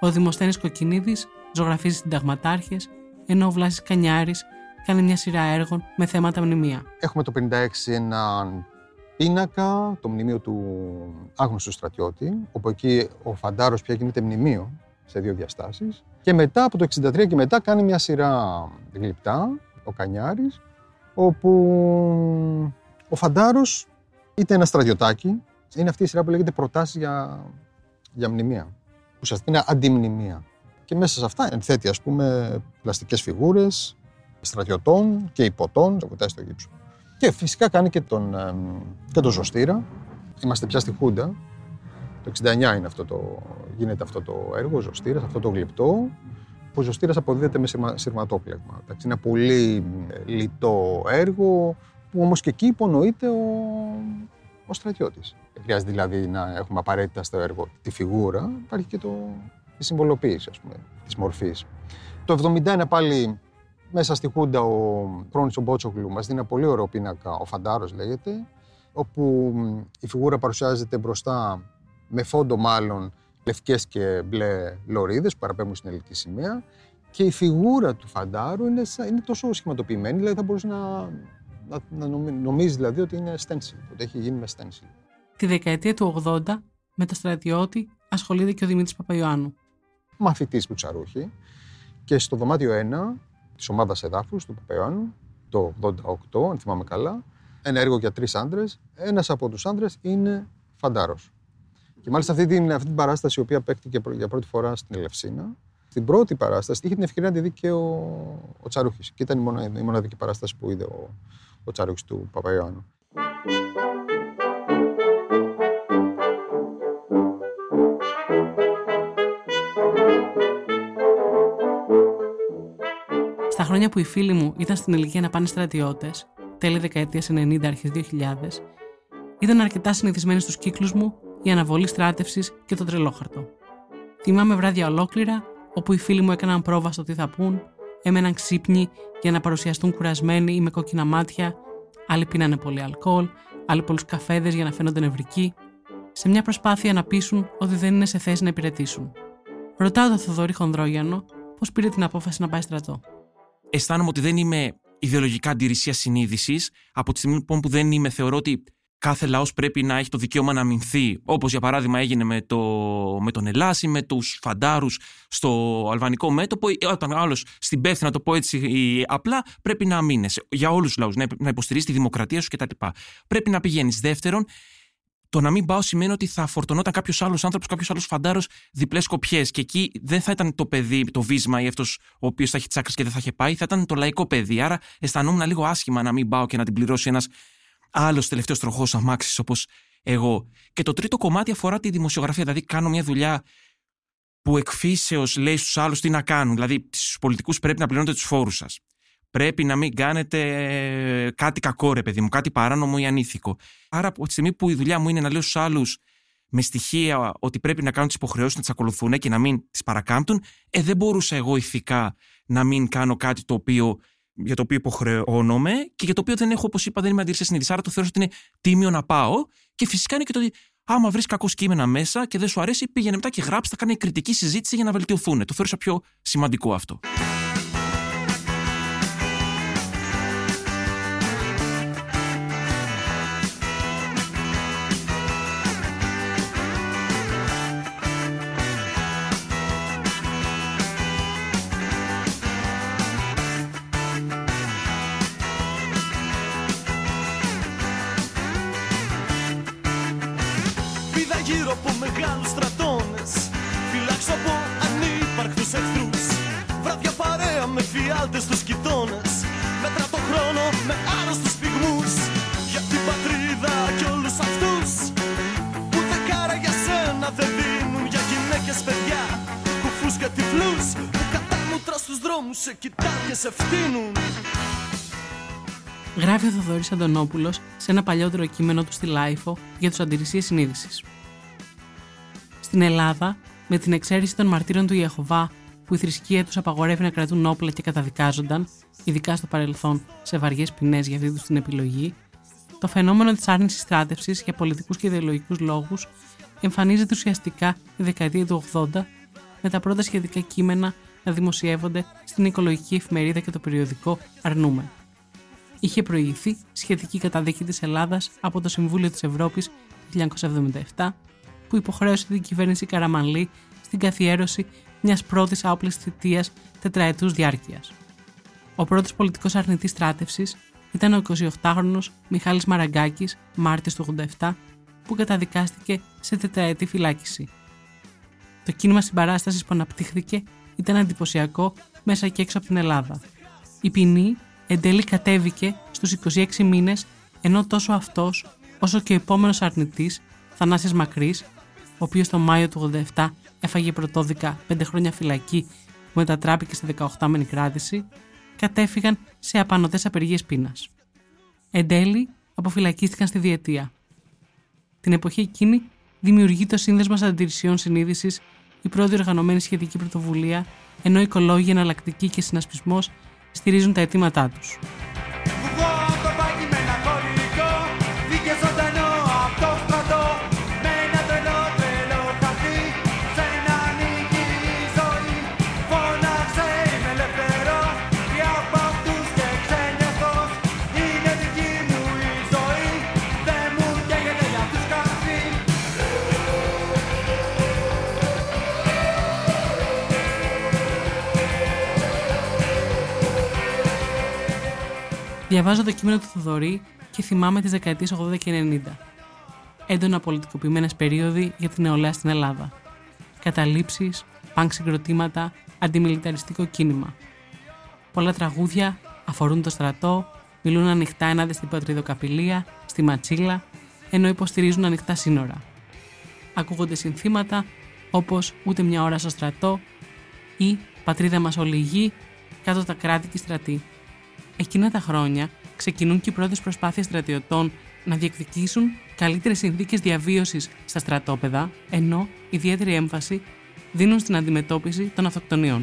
Ο Δημοσθένης Κοκκινίδης ζωγραφίζει συνταγματάρχες, ενώ ο Βλάσης Κανιάρης κάνει μια σειρά έργων με θέματα μνημεία. Έχουμε το 1956 έναν πίνακα, το μνημείο του άγνωστου στρατιώτη, όπου εκεί ο φαντάρος πια γίνεται μνημείο σε δύο διαστάσεις. Και μετά από το 1963 και μετά κάνει μια σειρά γλυπτά, ο Κανιάρης, όπου ο φαντάρος είτε ένα στρατιωτάκι, είναι αυτή η σειρά που λέγεται «Προτάσεις για μνημεία». Ουσιαστικά είναι αντιμνημεία. Και μέσα σε αυτά ενθέτει, ας πούμε, πλαστικές φιγούρες στρατιωτών και υποτών, το κουτάει στο γύψο. Και φυσικά κάνει και τον Ζωστήρα. Είμαστε πια στη Χούντα. Το 1969 είναι γίνεται αυτό το έργο, ο Ζωστήρας, αυτό το γλυπτό, που ο Ζωστήρας αποδίδεται με σειρματόπλεγμα. Είναι ένα πολύ λιτό έργο, που όμως και εκεί υπονοείται ο στρατιώτης. Χρειάζεται δηλαδή να έχουμε απαραίτητα στο έργο τη φιγούρα, υπάρχει και τη συμβολοποίηση, ας πούμε, της μορφής. Το 1971 πάλι μέσα στη Χούντα ο Κρόνης ο Μπότσογλου μας δίνει ένα πολύ ωραίο πίνακα, ο Φαντάρος λέγεται, όπου η φιγούρα παρουσιάζεται μπροστά με φόντο μάλλον λευκές και μπλε λωρίδες που παραπέμπουν στην ελληνική σημαία, και η φιγούρα του φαντάρου είναι τόσο σχηματοποιημένη, δηλαδή θα μπορούσε να νομίζει δηλαδή ότι είναι stencil, ότι έχει γίνει με stencil. Τη δεκαετία του 80 με το στρατιώτη ασχολείται και ο Δημήτρης Παπαγιάνου. Μαθητής του Τσαρούχη, και στο δωμάτιο 1 της ομάδας εδάφους του Παπαγιάνου το 88, αν θυμάμαι καλά, ένα έργο για τρεις άντρες, ένας από τους άντρες είναι φαντάρος. Και μάλιστα αυτή την παράσταση, η οποία παίκτηκε για πρώτη φορά στην Ελευσίνα, στην πρώτη παράσταση είχε την ευκαιρία να τη δει και ο Τσαρούχης. Και ήταν η μοναδική παράσταση που είδε ο Τσαρούχης του Παπαγιάνου. Στα χρόνια που οι φίλοι μου ήταν στην ηλικία να πάνε στρατιώτες, τέλη δεκαετίας 90, αρχές 2000, ήταν αρκετά συνηθισμένοι στους κύκλους μου η αναβολή στράτευσης και το τρελόχαρτο. Θυμάμαι βράδια ολόκληρα, όπου οι φίλοι μου έκαναν πρόβα στο τι θα πούν, έμεναν ξύπνοι για να παρουσιαστούν κουρασμένοι ή με κόκκινα μάτια, άλλοι πίνανε πολύ αλκοόλ, άλλοι πολλούς καφέδες για να φαίνονται νευρικοί, σε μια προσπάθεια να πείσουν ότι δεν είναι σε θέση να υπηρετήσουν. Ρωτάω τον Θοδωρή Χονδρόγιανο πώς πήρε την απόφαση να πάει στρατό. Αισθάνομαι ότι δεν είμαι ιδεολογικά αντιρρησία συνείδησης. Από τη στιγμή που δεν είμαι, θεωρώ ότι κάθε λαός πρέπει να έχει το δικαίωμα να αμυνθεί, όπως για παράδειγμα έγινε με τον Ελάση, με τους φαντάρους στο αλβανικό μέτωπο. Όταν άλλος στην Πέθη, να το πω έτσι απλά, πρέπει να αμήνεσαι για όλους τους λαούς, να υποστηρίζεις τη δημοκρατία σου κτλ. Πρέπει να πηγαίνεις. Δεύτερον, το να μην πάω σημαίνει ότι θα φορτωνόταν κάποιος άλλος άνθρωπος, κάποιος άλλος φαντάρος, διπλές σκοπιές. Και εκεί δεν θα ήταν το παιδί, το βίσμα ή αυτός ο οποίος θα έχει τσάκρες και δεν θα είχε πάει, θα ήταν το λαϊκό παιδί. Άρα αισθανόμουν λίγο άσχημα να μην πάω και να την πληρώσει ένας άλλος τελευταίος τροχός αμάξης όπως εγώ. Και το τρίτο κομμάτι αφορά τη δημοσιογραφία. Δηλαδή, κάνω μια δουλειά που εκφύσεως λέει στους άλλους τι να κάνουν. Δηλαδή, στους πολιτικούς πρέπει να πληρώνετε τους φόρους σας. Πρέπει να μην κάνετε κάτι κακό, ρε παιδί μου, κάτι παράνομο ή ανήθικο. Άρα, από τη στιγμή που η δουλειά μου είναι να λέω στους άλλους με στοιχεία ότι πρέπει να κάνουν τις υποχρεώσεις, να τις ακολουθούν και να μην τις παρακάμπτουν, δεν μπορούσα εγώ ηθικά να μην κάνω κάτι για το οποίο υποχρεώνομαι και για το οποίο δεν έχω, όπως είπα, δεν είμαι αντιρρησία συνείδηση. Άρα, το θεωρώ ότι είναι τίμιο να πάω. Και φυσικά είναι και το ότι άμα βρεις κακό κείμενα μέσα και δεν σου αρέσει, πήγαινε μετά και γράψε, θα κάνει κριτική συζήτηση για να βελτιωθούν. Το θεώρησα πιο σημαντικό αυτό. Γράφει ο Θοδωρής Αντωνόπουλος σε ένα παλιότερο κείμενο του στη LIFO για τους αντιρρησίες συνείδησης. Στην Ελλάδα, με την εξαίρεση των μαρτύρων του Ιεχωβά, που η θρησκεία τους απαγορεύει να κρατούν όπλα και καταδικάζονταν, ειδικά στο παρελθόν, σε βαριές ποινές για αυτή τους την επιλογή, το φαινόμενο της άρνησης στράτευσης για πολιτικούς και ιδεολογικούς λόγους εμφανίζεται ουσιαστικά τη δεκαετία του 80 με τα πρώτα σχετικά κείμενα να δημοσιεύονται στην οικολογική εφημερίδα και το περιοδικό Αρνούμε. Είχε προηγηθεί σχετική καταδίκη της Ελλάδας από το Συμβούλιο της Ευρώπης το 1977, που υποχρέωσε την κυβέρνηση Καραμανλή στην καθιέρωση μιας πρώτης άοπλης θητείας τετραετούς διάρκειας. Ο πρώτος πολιτικός αρνητής στράτευσης ήταν ο 28χρονος Μιχάλης Μαραγκάκης, Μάρτης του 1987, που καταδικάστηκε σε τετραετή φυλάκιση. Το κίνημα συμπαράστασης που αναπτύχθηκε ήταν εντυπωσιακό μέσα και έξω από την Ελλάδα. Η ποινή εν τέλει κατέβηκε στους 26 μήνες, ενώ τόσο αυτός όσο και ο επόμενος αρνητής, Θανάσης Μακρύς, ο οποίος το Μάιο του 1987 έφαγε πρωτόδικα 5 χρόνια φυλακή που μετατράπηκε σε 18μηνη κράτηση, κατέφυγαν σε απανωτές απεργίες πείνας. Εν τέλει, αποφυλακίστηκαν στη διετία. Την εποχή εκείνη δημιουργεί το Σύνδεσμος Αντιρρησιών Συνείδησης, η πρώτη οργανωμένη σχετική πρωτοβουλία, ενώ οι οικολόγοι, εναλλακτικοί και συνασπισμός στηρίζουν τα αιτήματά τους. Διαβάζω το κείμενο του Θοδωρή και θυμάμαι τις δεκαετίες 80 και 90. Έντονα πολιτικοποιημένες περίοδοι για την νεολαία στην Ελλάδα. Καταλήψεις, πανκ συγκροτήματα, αντιμιλιταριστικό κίνημα. Πολλά τραγούδια αφορούν το στρατό, μιλούν ανοιχτά ενάντια στην πατριδοκαπηλεία, στη ματσίλα, ενώ υποστηρίζουν ανοιχτά σύνορα. Ακούγονται συνθήματα όπως «Ούτε μια ώρα στο στρατό» ή «Πατρίδα μας όλη η γη», «Κάτω τα κράτη και στρατοί». Εκείνα τα χρόνια ξεκινούν και οι πρώτες προσπάθειες στρατιωτών να διεκδικήσουν καλύτερες συνθήκες διαβίωσης στα στρατόπεδα, ενώ ιδιαίτερη έμφαση δίνουν στην αντιμετώπιση των αυτοκτονιών.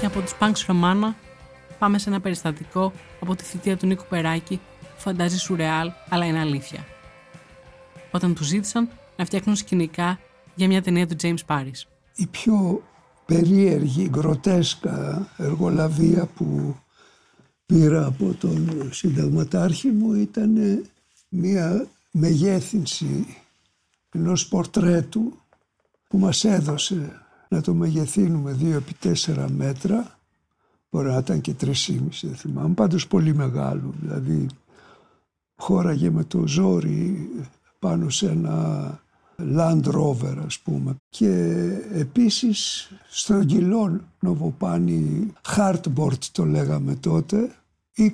Και από τους πανκς Ρωμάνα πάμε σε ένα περιστατικό από τη θητεία του Νίκου Περάκη που φαντάζει σουρεάλ, αλλά είναι αλήθεια. Όταν του ζήτησαν να φτιάχνουν σκηνικά για μια ταινία του James Paris. Η πιο περίεργη, γκροτέσκα εργολαβία που πήρα από τον συνταγματάρχη μου ήταν μια μεγέθυνση ενός πορτρέτου που μας έδωσε να το μεγεθύνουμε 2x4 μέτρα, μπορεί να ήταν και 3,5, δεν θυμάμαι, πάντως πολύ μεγάλο, δηλαδή χώραγε με το ζόρι πάνω σε ένα Land Rover, ας πούμε. Και επίσης στρογγυλό νοβοπάνι, hardboard το λέγαμε τότε, 20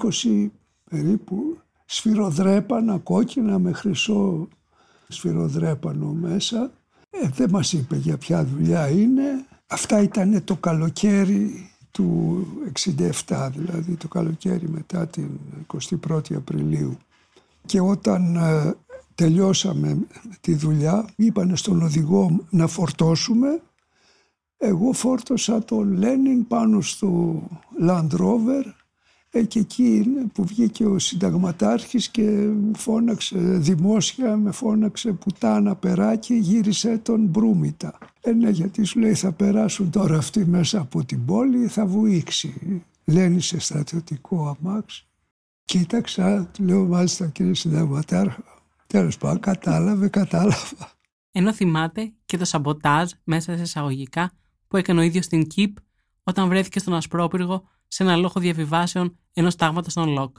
περίπου σφυροδρέπανα, κόκκινα με χρυσό σφυροδρέπανο μέσα. Δεν μας είπε για ποια δουλειά είναι. Αυτά ήταν το καλοκαίρι του 67, δηλαδή το καλοκαίρι μετά την 21η Απριλίου. Και όταν τελειώσαμε τη δουλειά, είπανε στον οδηγό να φορτώσουμε. Εγώ φόρτωσα τον Λένιν πάνω στο Land Rover και εκεί που βγήκε ο συνταγματάρχης και μου φώναξε δημόσια, με φώναξε «Πουτάνα Περάκη, γύρισε τον Μπρούμητα». Ναι, γιατί σου λέει θα περάσουν τώρα αυτοί μέσα από την πόλη, θα βουήξει. Λένιν σε στρατιωτικό αμάξι. Κοίταξα, του λέω μάλιστα κύριε συνταγματάρχα, τέλος πάντων, κατάλαβα. Ενώ θυμάται και το σαμποτάζ μέσα σε εισαγωγικά που έκανε ο ίδιος στην ΚΥΠ όταν βρέθηκε στον Ασπρόπυργο σε ένα λόχο διαβιβάσεων ενός τάγματος των ΛΟΚ.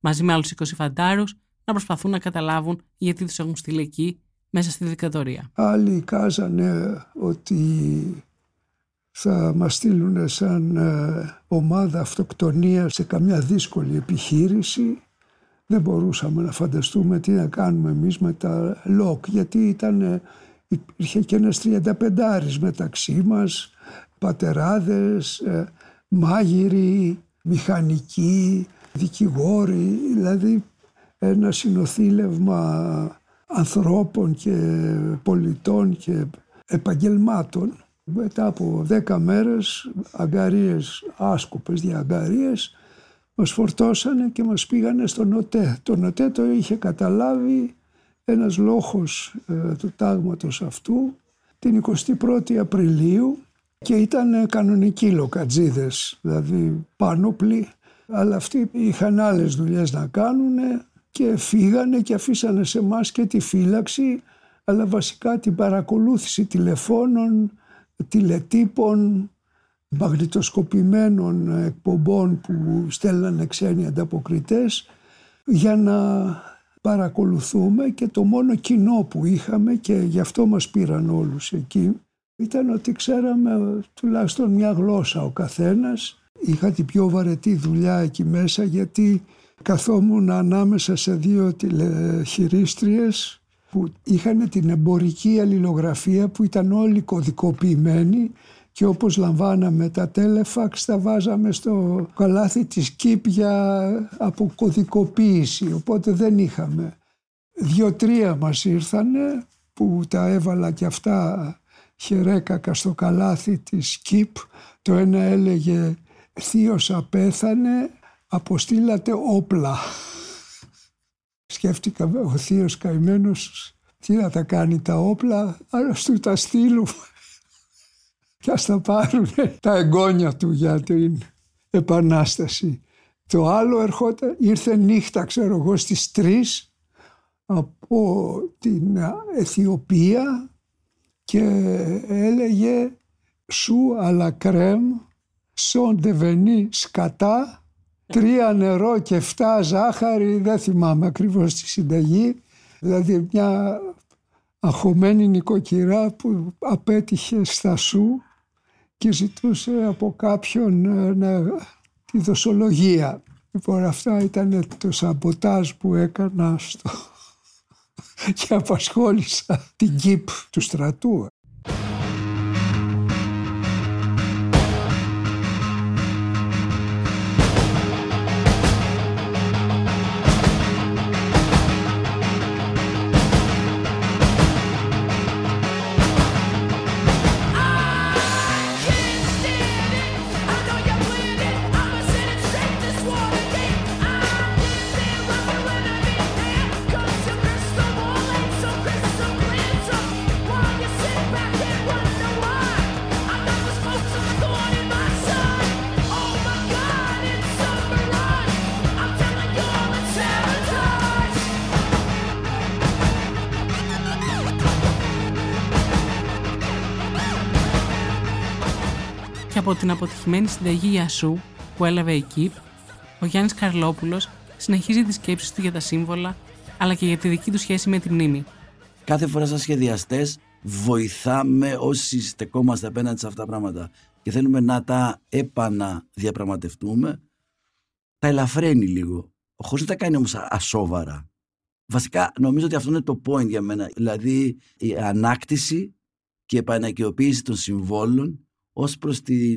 Μαζί με άλλους 20 φαντάρους να προσπαθούν να καταλάβουν γιατί τους έχουν στείλει εκεί μέσα στη δικτατορία. Άλλοι κάζανε ότι θα μας στείλουν σαν ομάδα αυτοκτονίας σε καμιά δύσκολη επιχείρηση. Δεν μπορούσαμε να φανταστούμε τι να κάνουμε εμείς με τα ΛΟΚ, γιατί υπήρχε και ένας 35άρης μεταξύ μας, πατεράδες, μάγειροι, μηχανικοί, δικηγόροι, δηλαδή ένα συνοθήλευμα ανθρώπων και πολιτών και επαγγελμάτων. Μετά από 10 μέρες, αγκαρίες, άσκοπες διαγκαρίες, μας φορτώσανε και μας πήγανε στον ΟΤΕ. Τον ΟΤΕ το είχε καταλάβει ένας λόχος του τάγματος αυτού την 21η Απριλίου και ήταν κανονικοί λοκατζίδες, δηλαδή πάνοπλοι, αλλά αυτοί είχαν άλλες δουλειές να κάνουν και φύγανε και αφήσανε σε μας και τη φύλαξη, αλλά βασικά την παρακολούθηση τηλεφώνων, τηλετύπων, μαγνητοσκοπημένων εκπομπών που στέλνανε ξένοι ανταποκριτές για να παρακολουθούμε, και το μόνο κοινό που είχαμε, και γι' αυτό μας πήραν όλους εκεί, ήταν ότι ξέραμε τουλάχιστον μια γλώσσα ο καθένας. Είχα την πιο βαρετή δουλειά εκεί μέσα, γιατί καθόμουν ανάμεσα σε 2 τηλεχειρίστριες που είχαν την εμπορική αλληλογραφία που ήταν όλοι κωδικοποιημένοι, και όπως λαμβάναμε τα τέλεφαξ τα βάζαμε στο καλάθι της ΚΥΠ για αποκωδικοποίηση. Οπότε δεν είχαμε. 2-3 μας ήρθανε που τα έβαλα και αυτά χερέκακα στο καλάθι της ΚΥΠ. Το ένα έλεγε «Θείος απέθανε, αποστήλατε όπλα». Σκέφτηκα ο θείος καημένος τι να τα κάνει τα όπλα, αλλά στου τα στείλουμε. Κι ας τα πάρουν τα εγγόνια του για την Επανάσταση. Το άλλο ήρθε νύχτα, ξέρω εγώ, στις 3 από την Αιθιοπία και έλεγε σου à la crème, son devenu σκατά, 3 νερό και 7 ζάχαρη, δεν θυμάμαι ακριβώς τη συνταγή, δηλαδή μια αγχωμένη νοικοκυρά που απέτυχε στα σου και ζητούσε από κάποιον τη δοσολογία. Λοιπόν, αυτά ήταν το σαμποτάζ που έκανα στο... και απασχόλησα την ΚΥΠ του στρατού. Από την αποτυχημένη συνταγή Ιασού που έλαβε η ΚΥΠ, ο Γιάννης Καρλόπουλος συνεχίζει τις σκέψεις του για τα σύμβολα, αλλά και για τη δική του σχέση με τη μνήμη. Κάθε φορά σαν σχεδιαστές βοηθάμε όσοι στεκόμαστε απέναντι σε αυτά τα πράγματα και θέλουμε να τα επαναδιαπραγματευτούμε, τα ελαφραίνει λίγο, χωρίς να τα κάνει όμως ασόβαρα. Βασικά νομίζω ότι αυτό είναι το point για μένα, δηλαδή η ανάκτηση και η επανακαιοποίηση των συμβόλων ως προς τη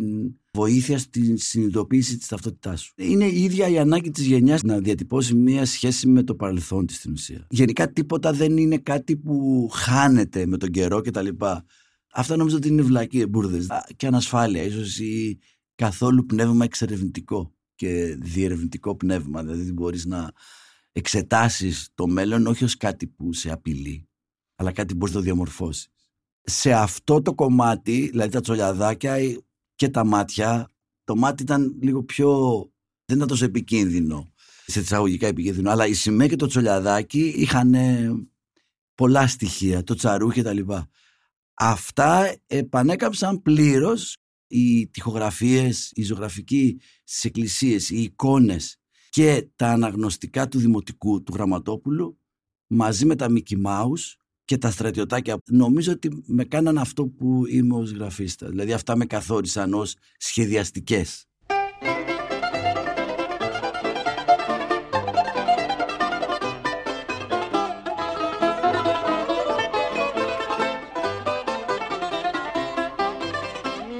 βοήθεια στην συνειδητοποίηση της ταυτότητάς σου. Είναι η ίδια η ανάγκη της γενιάς να διατυπώσει μια σχέση με το παρελθόν της στην ουσία. Γενικά τίποτα δεν είναι κάτι που χάνεται με τον καιρό κτλ. Αυτά νομίζω ότι είναι βλακίες, μπουρδες και ανασφάλεια, ίσως ή καθόλου πνεύμα εξερευνητικό και διερευνητικό πνεύμα. Δηλαδή μπορείς να εξετάσεις το μέλλον όχι ως κάτι που σε απειλεί, αλλά κάτι που μπορείς να το διαμορφώσεις. Σε αυτό το κομμάτι, δηλαδή τα τσολιαδάκια και τα μάτια, το μάτι ήταν λίγο πιο... δεν ήταν τόσο επικίνδυνο, σε εισαγωγικά επικίνδυνο, αλλά η σημαία και το τσολιαδάκι είχαν πολλά στοιχεία, το τσαρούχι κτλ. Αυτά επανέκαψαν πλήρως οι τοιχογραφίες, οι ζωγραφικοί στις εκκλησίες, οι εικόνες και τα αναγνωστικά του Δημοτικού του Γραμματόπουλου μαζί με τα Μίκι Μάους και τα στρατιωτάκια. Νομίζω ότι με κάναν αυτό που είμαι ως γραφίστα. Δηλαδή αυτά με καθόρισαν ως σχεδιαστικές.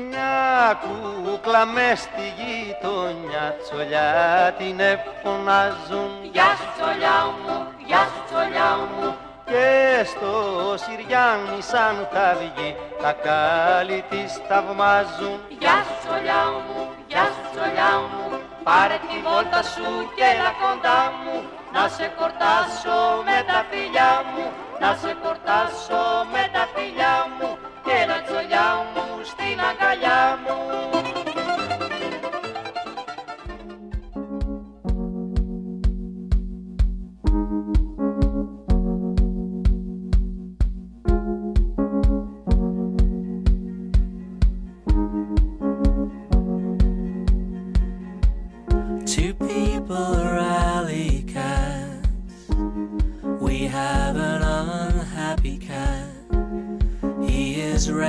Μια κούκλα μες στη γειτονιά, τσολιά την εφωνάζουν. Γεια σου τσολιά μου, γεια σου τσολιά μου. Και στο Συριάννη σαν χαυγή τα κάλλη της θαυμάζουν. Γεια σου τσολιά μου, γεια σου τσολιά μου, πάρε τη βόλτα σου και έλα κοντά μου, να σε κορτάσω με τα φιλιά μου, να σε κορτάσω με τα φιλιά μου, έλα τσολιά μου στην αγκαλιά μου.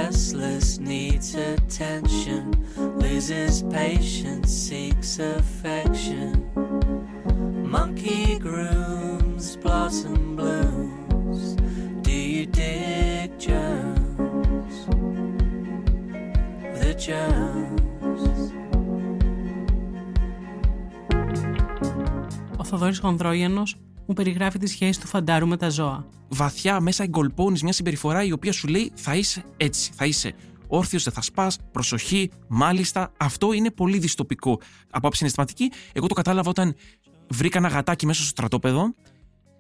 Restless, needs attention, loses patience, seeks affection. Monkey grooms, blossom blooms. Do you dig Jones? The Jones. Ο Θοδόρης Χονδρόγιανος μου περιγράφει τη σχέση του φαντάρου με τα ζώα. Βαθιά μέσα εγκολπώνεις μια συμπεριφορά η οποία σου λέει θα είσαι έτσι, θα είσαι όρθιος, δεν θα σπάς, προσοχή, μάλιστα. Αυτό είναι πολύ δυστοπικό. Από άψη συναισθηματική, εγώ το κατάλαβα όταν βρήκα ένα γατάκι μέσα στο στρατόπεδο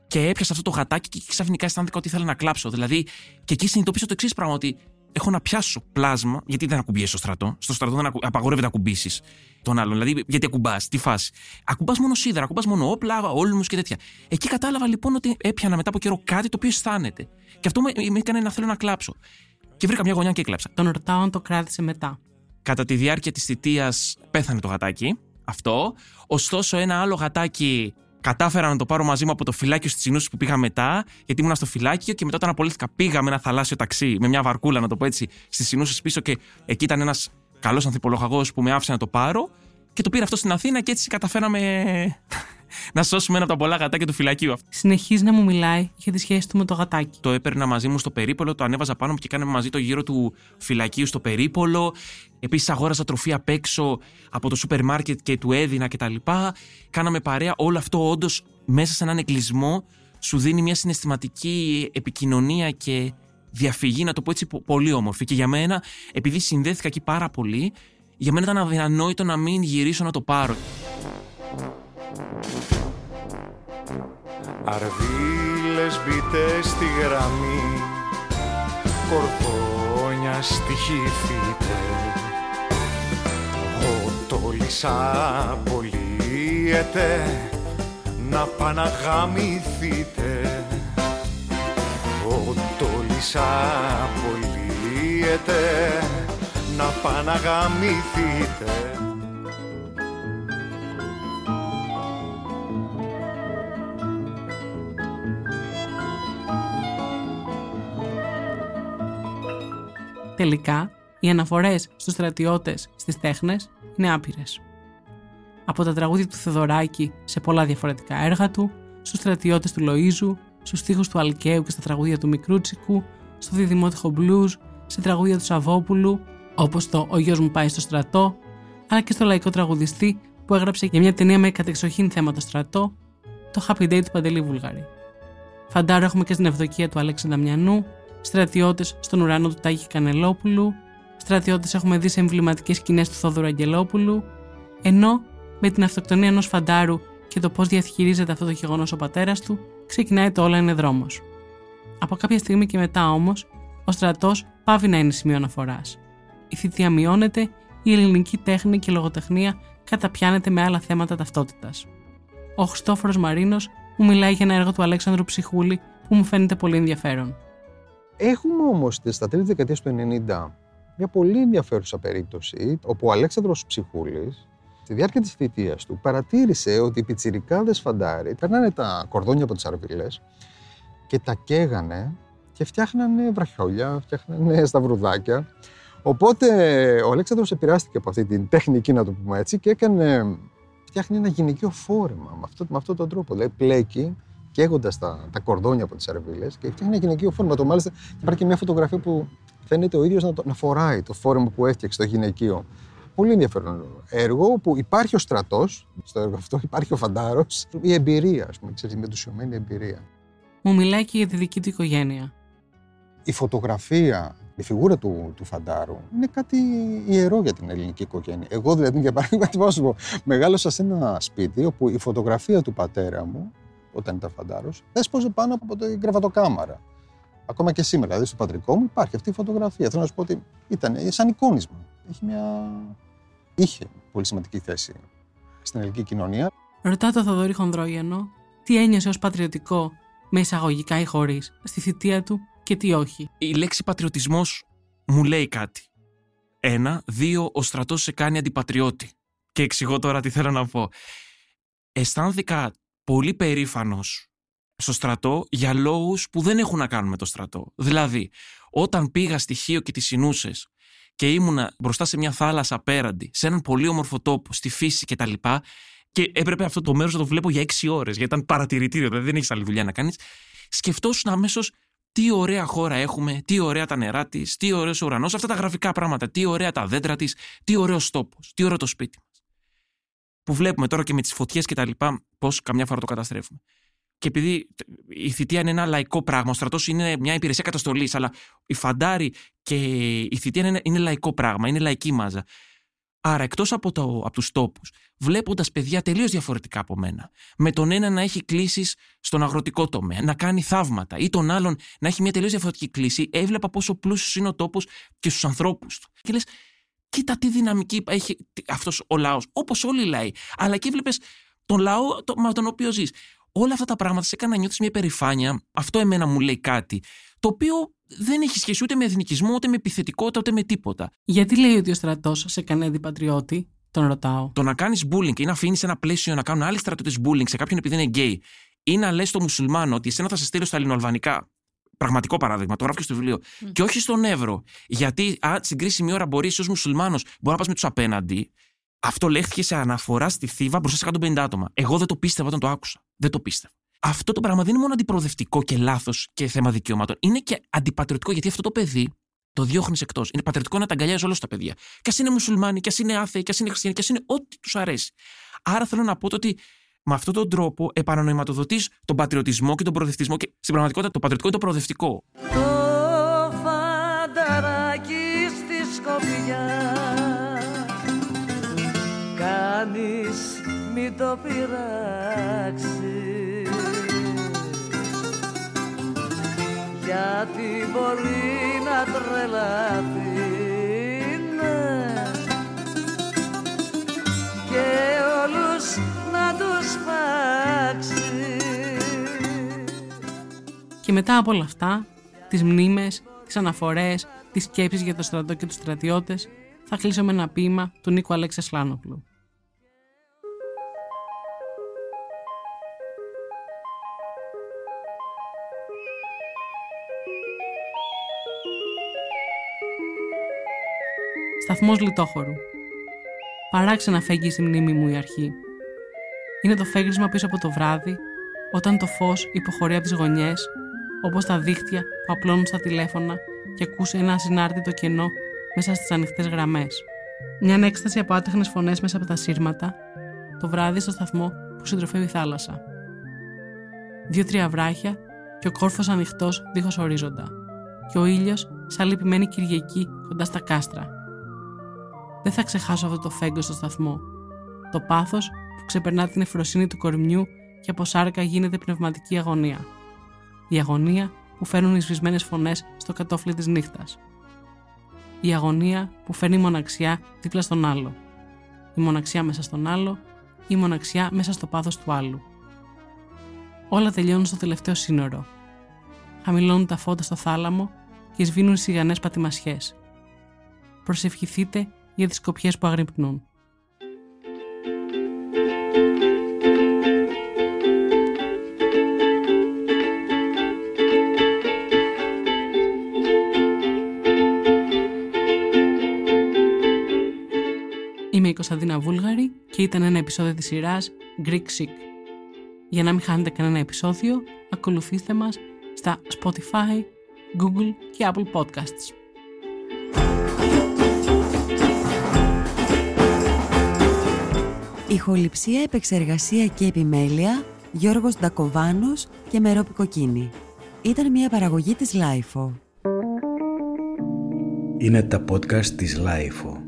και έπιασα αυτό το γατάκι και ξαφνικά αισθάνθηκα ότι ήθελα να κλάψω. Δηλαδή, και εκεί συνειδητοποίησα το εξής πράγμα, ότι έχω να πιάσω πλάσμα, γιατί δεν ακουμπιέσαι στο στρατό. Στο στρατό δεν απαγορεύεται να ακουμπήσεις τον άλλον. Δηλαδή, γιατί ακουμπάς, τι φάση. Ακουμπάς μόνο σίδερα, ακουμπάς μόνο όπλα, όλμους και τέτοια. Εκεί κατάλαβα λοιπόν ότι έπιανα μετά από καιρό κάτι το οποίο αισθάνεται. Και αυτό με έκανε να θέλω να κλάψω. Και βρήκα μια γωνιά και έκλαψα. Τον ρωτάω αν το κράτησε μετά. Κατά τη διάρκεια της θητείας πέθανε το γατάκι. Αυτό. Ωστόσο, ένα άλλο γατάκι κατάφερα να το πάρω μαζί μου από το φυλάκιο στις Τσινούσες που πήγα μετά, γιατί ήμουν στο φυλάκιο και μετά όταν απολύθηκα πήγα με ένα θαλάσσιο ταξί, με μια βαρκούλα, να το πω έτσι, στις Τσινούσες πίσω και εκεί ήταν ένας καλός ανθιπολογαγός που με άφησε να το πάρω και το πήρα αυτό στην Αθήνα και έτσι καταφέραμε να σώσουμε ένα από τα πολλά γατάκια του φυλακίου. Συνεχίζει να μου μιλάει για τη σχέση του με το γατάκι. Το έπαιρνα μαζί μου στο περίπολο, το ανέβαζα πάνω μου και κάναμε μαζί το γύρο του φυλακίου στο περίπολο. Επίσης, αγόρασα τροφή απ' έξω από το σούπερ μάρκετ και του έδινα κτλ. Κάναμε παρέα. Όλο αυτό όντως μέσα σε έναν εγκλισμό σου δίνει μια συναισθηματική επικοινωνία και διαφυγή, να το πω έτσι, πολύ όμορφη. Και για μένα, επειδή συνδέθηκα εκεί πάρα πολύ, για μένα ήταν αδιανόητο να μην γυρίσω να το πάρω. Αρβίλες μπείτε στη γραμμή, κορδόνια στοιχηθείτε. Ο τόλης απολύεται, να παναγαμηθείτε. Ο τόλης απολύεται, να παναγαμηθείτε. Τελικά, οι αναφορές στους στρατιώτες στις τέχνες είναι άπειρες. Από τα τραγούδια του Θεοδωράκη σε πολλά διαφορετικά έργα του, στους στρατιώτες του Λοΐζου, στους στίχους του Αλκαίου και στα τραγούδια του Μικρούτσικου, στο διδυμότυχο μπλουζ, σε τραγούδια του Σαββόπουλου, όπως το «Ο γιος μου πάει στο στρατό», αλλά και στο λαϊκό τραγουδιστή που έγραψε για μια ταινία με κατεξοχήν θέμα το στρατό, το Happy Day του Παντελή Βούλγαρη. Φαντάρο έχουμε και στην Ευδοκία του Αλέξη Νταμιανού. Στρατιώτες στον ουρανό του Τάκη Κανελόπουλου, στρατιώτες έχουμε δει σε εμβληματικές σκηνές του Θόδωρου Αγγελόπουλου, ενώ με την αυτοκτονία ενός φαντάρου και το πώς διαχειρίζεται αυτό το γεγονός ο πατέρας του, ξεκινάει το όλα είναι δρόμος. Από κάποια στιγμή και μετά όμως, ο στρατός πάβει να είναι σημείο αναφοράς. Η θητεία μειώνεται, η ελληνική τέχνη και η λογοτεχνία καταπιάνεται με άλλα θέματα ταυτότητας. Ο Χριστόφορος Μαρίνος μου μιλάει για ένα έργο του Αλέξανδρου Ψυχούλη που μου φαίνεται πολύ ενδιαφέρον. Έχουμε όμως στα τέλη της δεκαετίας του 90 μια πολύ ενδιαφέρουσα περίπτωση όπου ο Αλέξανδρος Ψυχούλης στη διάρκεια της θητείας του παρατήρησε ότι οι πιτσιρικάδες φαντάροι περνάνε τα κορδόνια από τις αρβίλες και τα καίγανε και φτιάχνανε βραχιόλια, φτιάχνανε σταυρουδάκια. Οπότε ο Αλέξανδρος επηρεάστηκε από αυτή την τεχνική, να το πούμε έτσι, και φτιάχνει ένα γυναικείο φόρεμα με αυτόν τον τρόπο. Δηλαδή πλέκει, καίγοντας τα κορδόνια από τις αρβίλες και φτιάχνει ένα γυναικείο φόρεμα. Το μάλιστα υπάρχει και μια φωτογραφία που φαίνεται ο ίδιος να φοράει το φόρεμα που έφτιαξε, το γυναικείο. Πολύ ενδιαφέρον έργο που υπάρχει ο στρατός, στο έργο αυτό υπάρχει ο φαντάρος, η εμπειρία, ας πούμε, ξέρεις, η μετουσιωμένη εμπειρία. Μου μιλάει και για τη δική του οικογένεια. Η φωτογραφία, η φιγούρα του φαντάρου είναι κάτι ιερό για την ελληνική οικογένεια. Εγώ δηλαδή, για παράδειγμα, μεγάλωσα σε ένα σπίτι όπου η φωτογραφία του πατέρα μου, όταν ήταν φαντάρος, έσπωσε πάνω από την κρεβατοκάμαρα. Ακόμα και σήμερα, δηλαδή στο πατρικό μου, υπάρχει αυτή η φωτογραφία. Θέλω να σου πω ότι ήταν σαν εικόνισμα. Είχε πολύ σημαντική θέση στην ελληνική κοινωνία. Ρωτάω τον Θοδωρή Χονδρόγιανο τι ένιωσε ως πατριωτικό, με εισαγωγικά ή χωρίς, στη θητεία του και τι όχι. Η λέξη πατριωτισμός μου λέει κάτι. 1. 2. Ο στρατός σε κάνει αντιπατριώτη. Και εξηγώ τώρα τι θέλω να πω. Αισθάνθηκα πολύ περήφανος στο στρατό για λόγους που δεν έχουν να κάνουν με το στρατό. Δηλαδή, όταν πήγα στη Χίο και τις Σινούσες και ήμουνα μπροστά σε μια θάλασσα απέραντη, σε έναν πολύ όμορφο τόπο, στη φύση κτλ. Και έπρεπε αυτό το μέρος να το βλέπω για 6 ώρες, γιατί ήταν παρατηρητήριο, δηλαδή δεν έχεις άλλη δουλειά να κάνεις. Σκεφτόσουν αμέσως τι ωραία χώρα έχουμε, τι ωραία τα νερά της, τι ωραίος ο ουρανός, αυτά τα γραφικά πράγματα, τι ωραία τα δέντρα της, τι ωραίος τόπος, τι ωραίο το σπίτι μας. Που βλέπουμε τώρα και με τις φωτιές και τα λοιπά, πώς καμιά φορά το καταστρέφουμε. Και επειδή η θητεία είναι ένα λαϊκό πράγμα, ο στρατός είναι μια υπηρεσία καταστολής, αλλά οι φαντάροι και η θητεία είναι λαϊκό πράγμα, είναι λαϊκή μάζα. Άρα, εκτός από τους τόπους, βλέποντας παιδιά τελείως διαφορετικά από μένα, με τον ένα να έχει κλήσεις στον αγροτικό τομέα, να κάνει θαύματα, ή τον άλλον να έχει μια τελείως διαφορετική κλίση, έβλεπα πόσο πλούσιος είναι ο τόπος και στους ανθρώπους του. Και λες, κοίτα τι δυναμική έχει αυτός ο λαός, όπως όλοι οι λαοί. Αλλά εκεί βλέπεις τον λαό με τον οποίο ζεις. Όλα αυτά τα πράγματα σε έκανα να νιώθεις μια περηφάνεια. Αυτό εμένα μου λέει κάτι, το οποίο δεν έχει σχέση ούτε με εθνικισμό, ούτε με επιθετικότητα, ούτε με τίποτα. Γιατί λέει ότι ο στρατός σε κάνει αντιπατριώτη, τον ρωτάω. Το να κάνεις bullying ή να αφήνεις ένα πλαίσιο να κάνουν άλλοι στρατιώτες bullying σε κάποιον επειδή είναι γκέι, ή να λες στο μουσουλμάνο ότι εσένα θα σε στείλω στα ελληνοαλβανικά. Πραγματικό παράδειγμα, το γράφει στο βιβλίο. Mm. Και όχι στον Εύρο. Γιατί στην κρίσιμη ώρα μπορεί ως μουσουλμάνος να πας με τους απέναντι. Αυτό λέχθηκε σε αναφορά στη Θήβα μπροστά σε 150 άτομα. Εγώ δεν το πίστευα όταν το άκουσα. Δεν το πίστευα. Αυτό το πράγμα δεν είναι μόνο αντιπροοδευτικό και λάθος και θέμα δικαιωμάτων. Είναι και αντιπατριωτικό, γιατί αυτό το παιδί το διώχνεις εκτός. Είναι πατριωτικό να τα αγκαλιάζει όλα τα παιδιά. Κι ας είναι μουσουλμάνοι, κι ας είναι άθεοι, κι ας είναι χριστιανοί, κι ας είναι ό,τι τους αρέσει. Άρα θέλω να πω ότι με αυτόν τον τρόπο επανοηματοδοτείς τον πατριωτισμό και τον προοδευτισμό. Και στην πραγματικότητα το πατριωτικό είναι το προοδευτικό. Το φανταράκι στη Σκοπιά. Κανείς μην το πειράξει. Γιατί μπορεί να τρελαθεί, ναι. Και όλους να τους φάξει. Και μετά από όλα αυτά, τις μνήμες, τις αναφορές, τις σκέψεις για το στρατό και τους στρατιώτες, θα κλείσω με ένα ποίημα του Νίκου Αλέξη Ασλάνογλου. Σταθμός Λιτόχωρου. Παράξενα φέγγει στη μνήμη μου η αρχή. Είναι το φέγγισμα πίσω από το βράδυ, όταν το φως υποχωρεί από τις γωνιές, όπως τα δίχτυα που απλώνουν στα τηλέφωνα και ακούς ένα ασυνάρτητο κενό μέσα στις ανοιχτές γραμμές. Μια ανέκσταση από άτεχνες φωνές μέσα από τα σύρματα, το βράδυ στο σταθμό που συντροφεύει η θάλασσα. 2-3 βράχια και ο κόρφος ανοιχτός δίχως ορίζοντα. Και ο ήλιος σαν λυπημένη Κυριακή κοντά στα κάστρα. Δεν θα ξεχάσω αυτό το φέγγος στο σταθμό. Το πάθος που ξεπερνά την ευφροσύνη του κορμιού και από σάρκα γίνεται πνευματική αγωνία. Η αγωνία που φέρνουν οι σβησμένες φωνές στο κατόφλι της νύχτας. Η αγωνία που φέρνει η μοναξιά δίπλα στον άλλο. Η μοναξιά μέσα στον άλλο, η μοναξιά μέσα στο πάθος του άλλου. Όλα τελειώνουν στο τελευταίο σύνορο. Χαμηλώνουν τα φώτα στο θάλαμο και σβήνουν σιγανές πατημασιές. Προσευχηθείτε για τις σκοπιές που αγρυπνούν. Είμαι η Κωνσταντίνα Βούλγαρη και ήταν ένα επεισόδιο της σειράς Greek Seek. Για να μην χάνετε κανένα επεισόδιο, ακολουθήστε μας στα Spotify, Google και Apple Podcasts. Ηχοληψία, επεξεργασία και επιμέλεια, Γιώργος Ντακοβάνος και Μερόπη Κοκκίνη. Ήταν μια παραγωγή της LIFO. Είναι τα podcast της LIFO.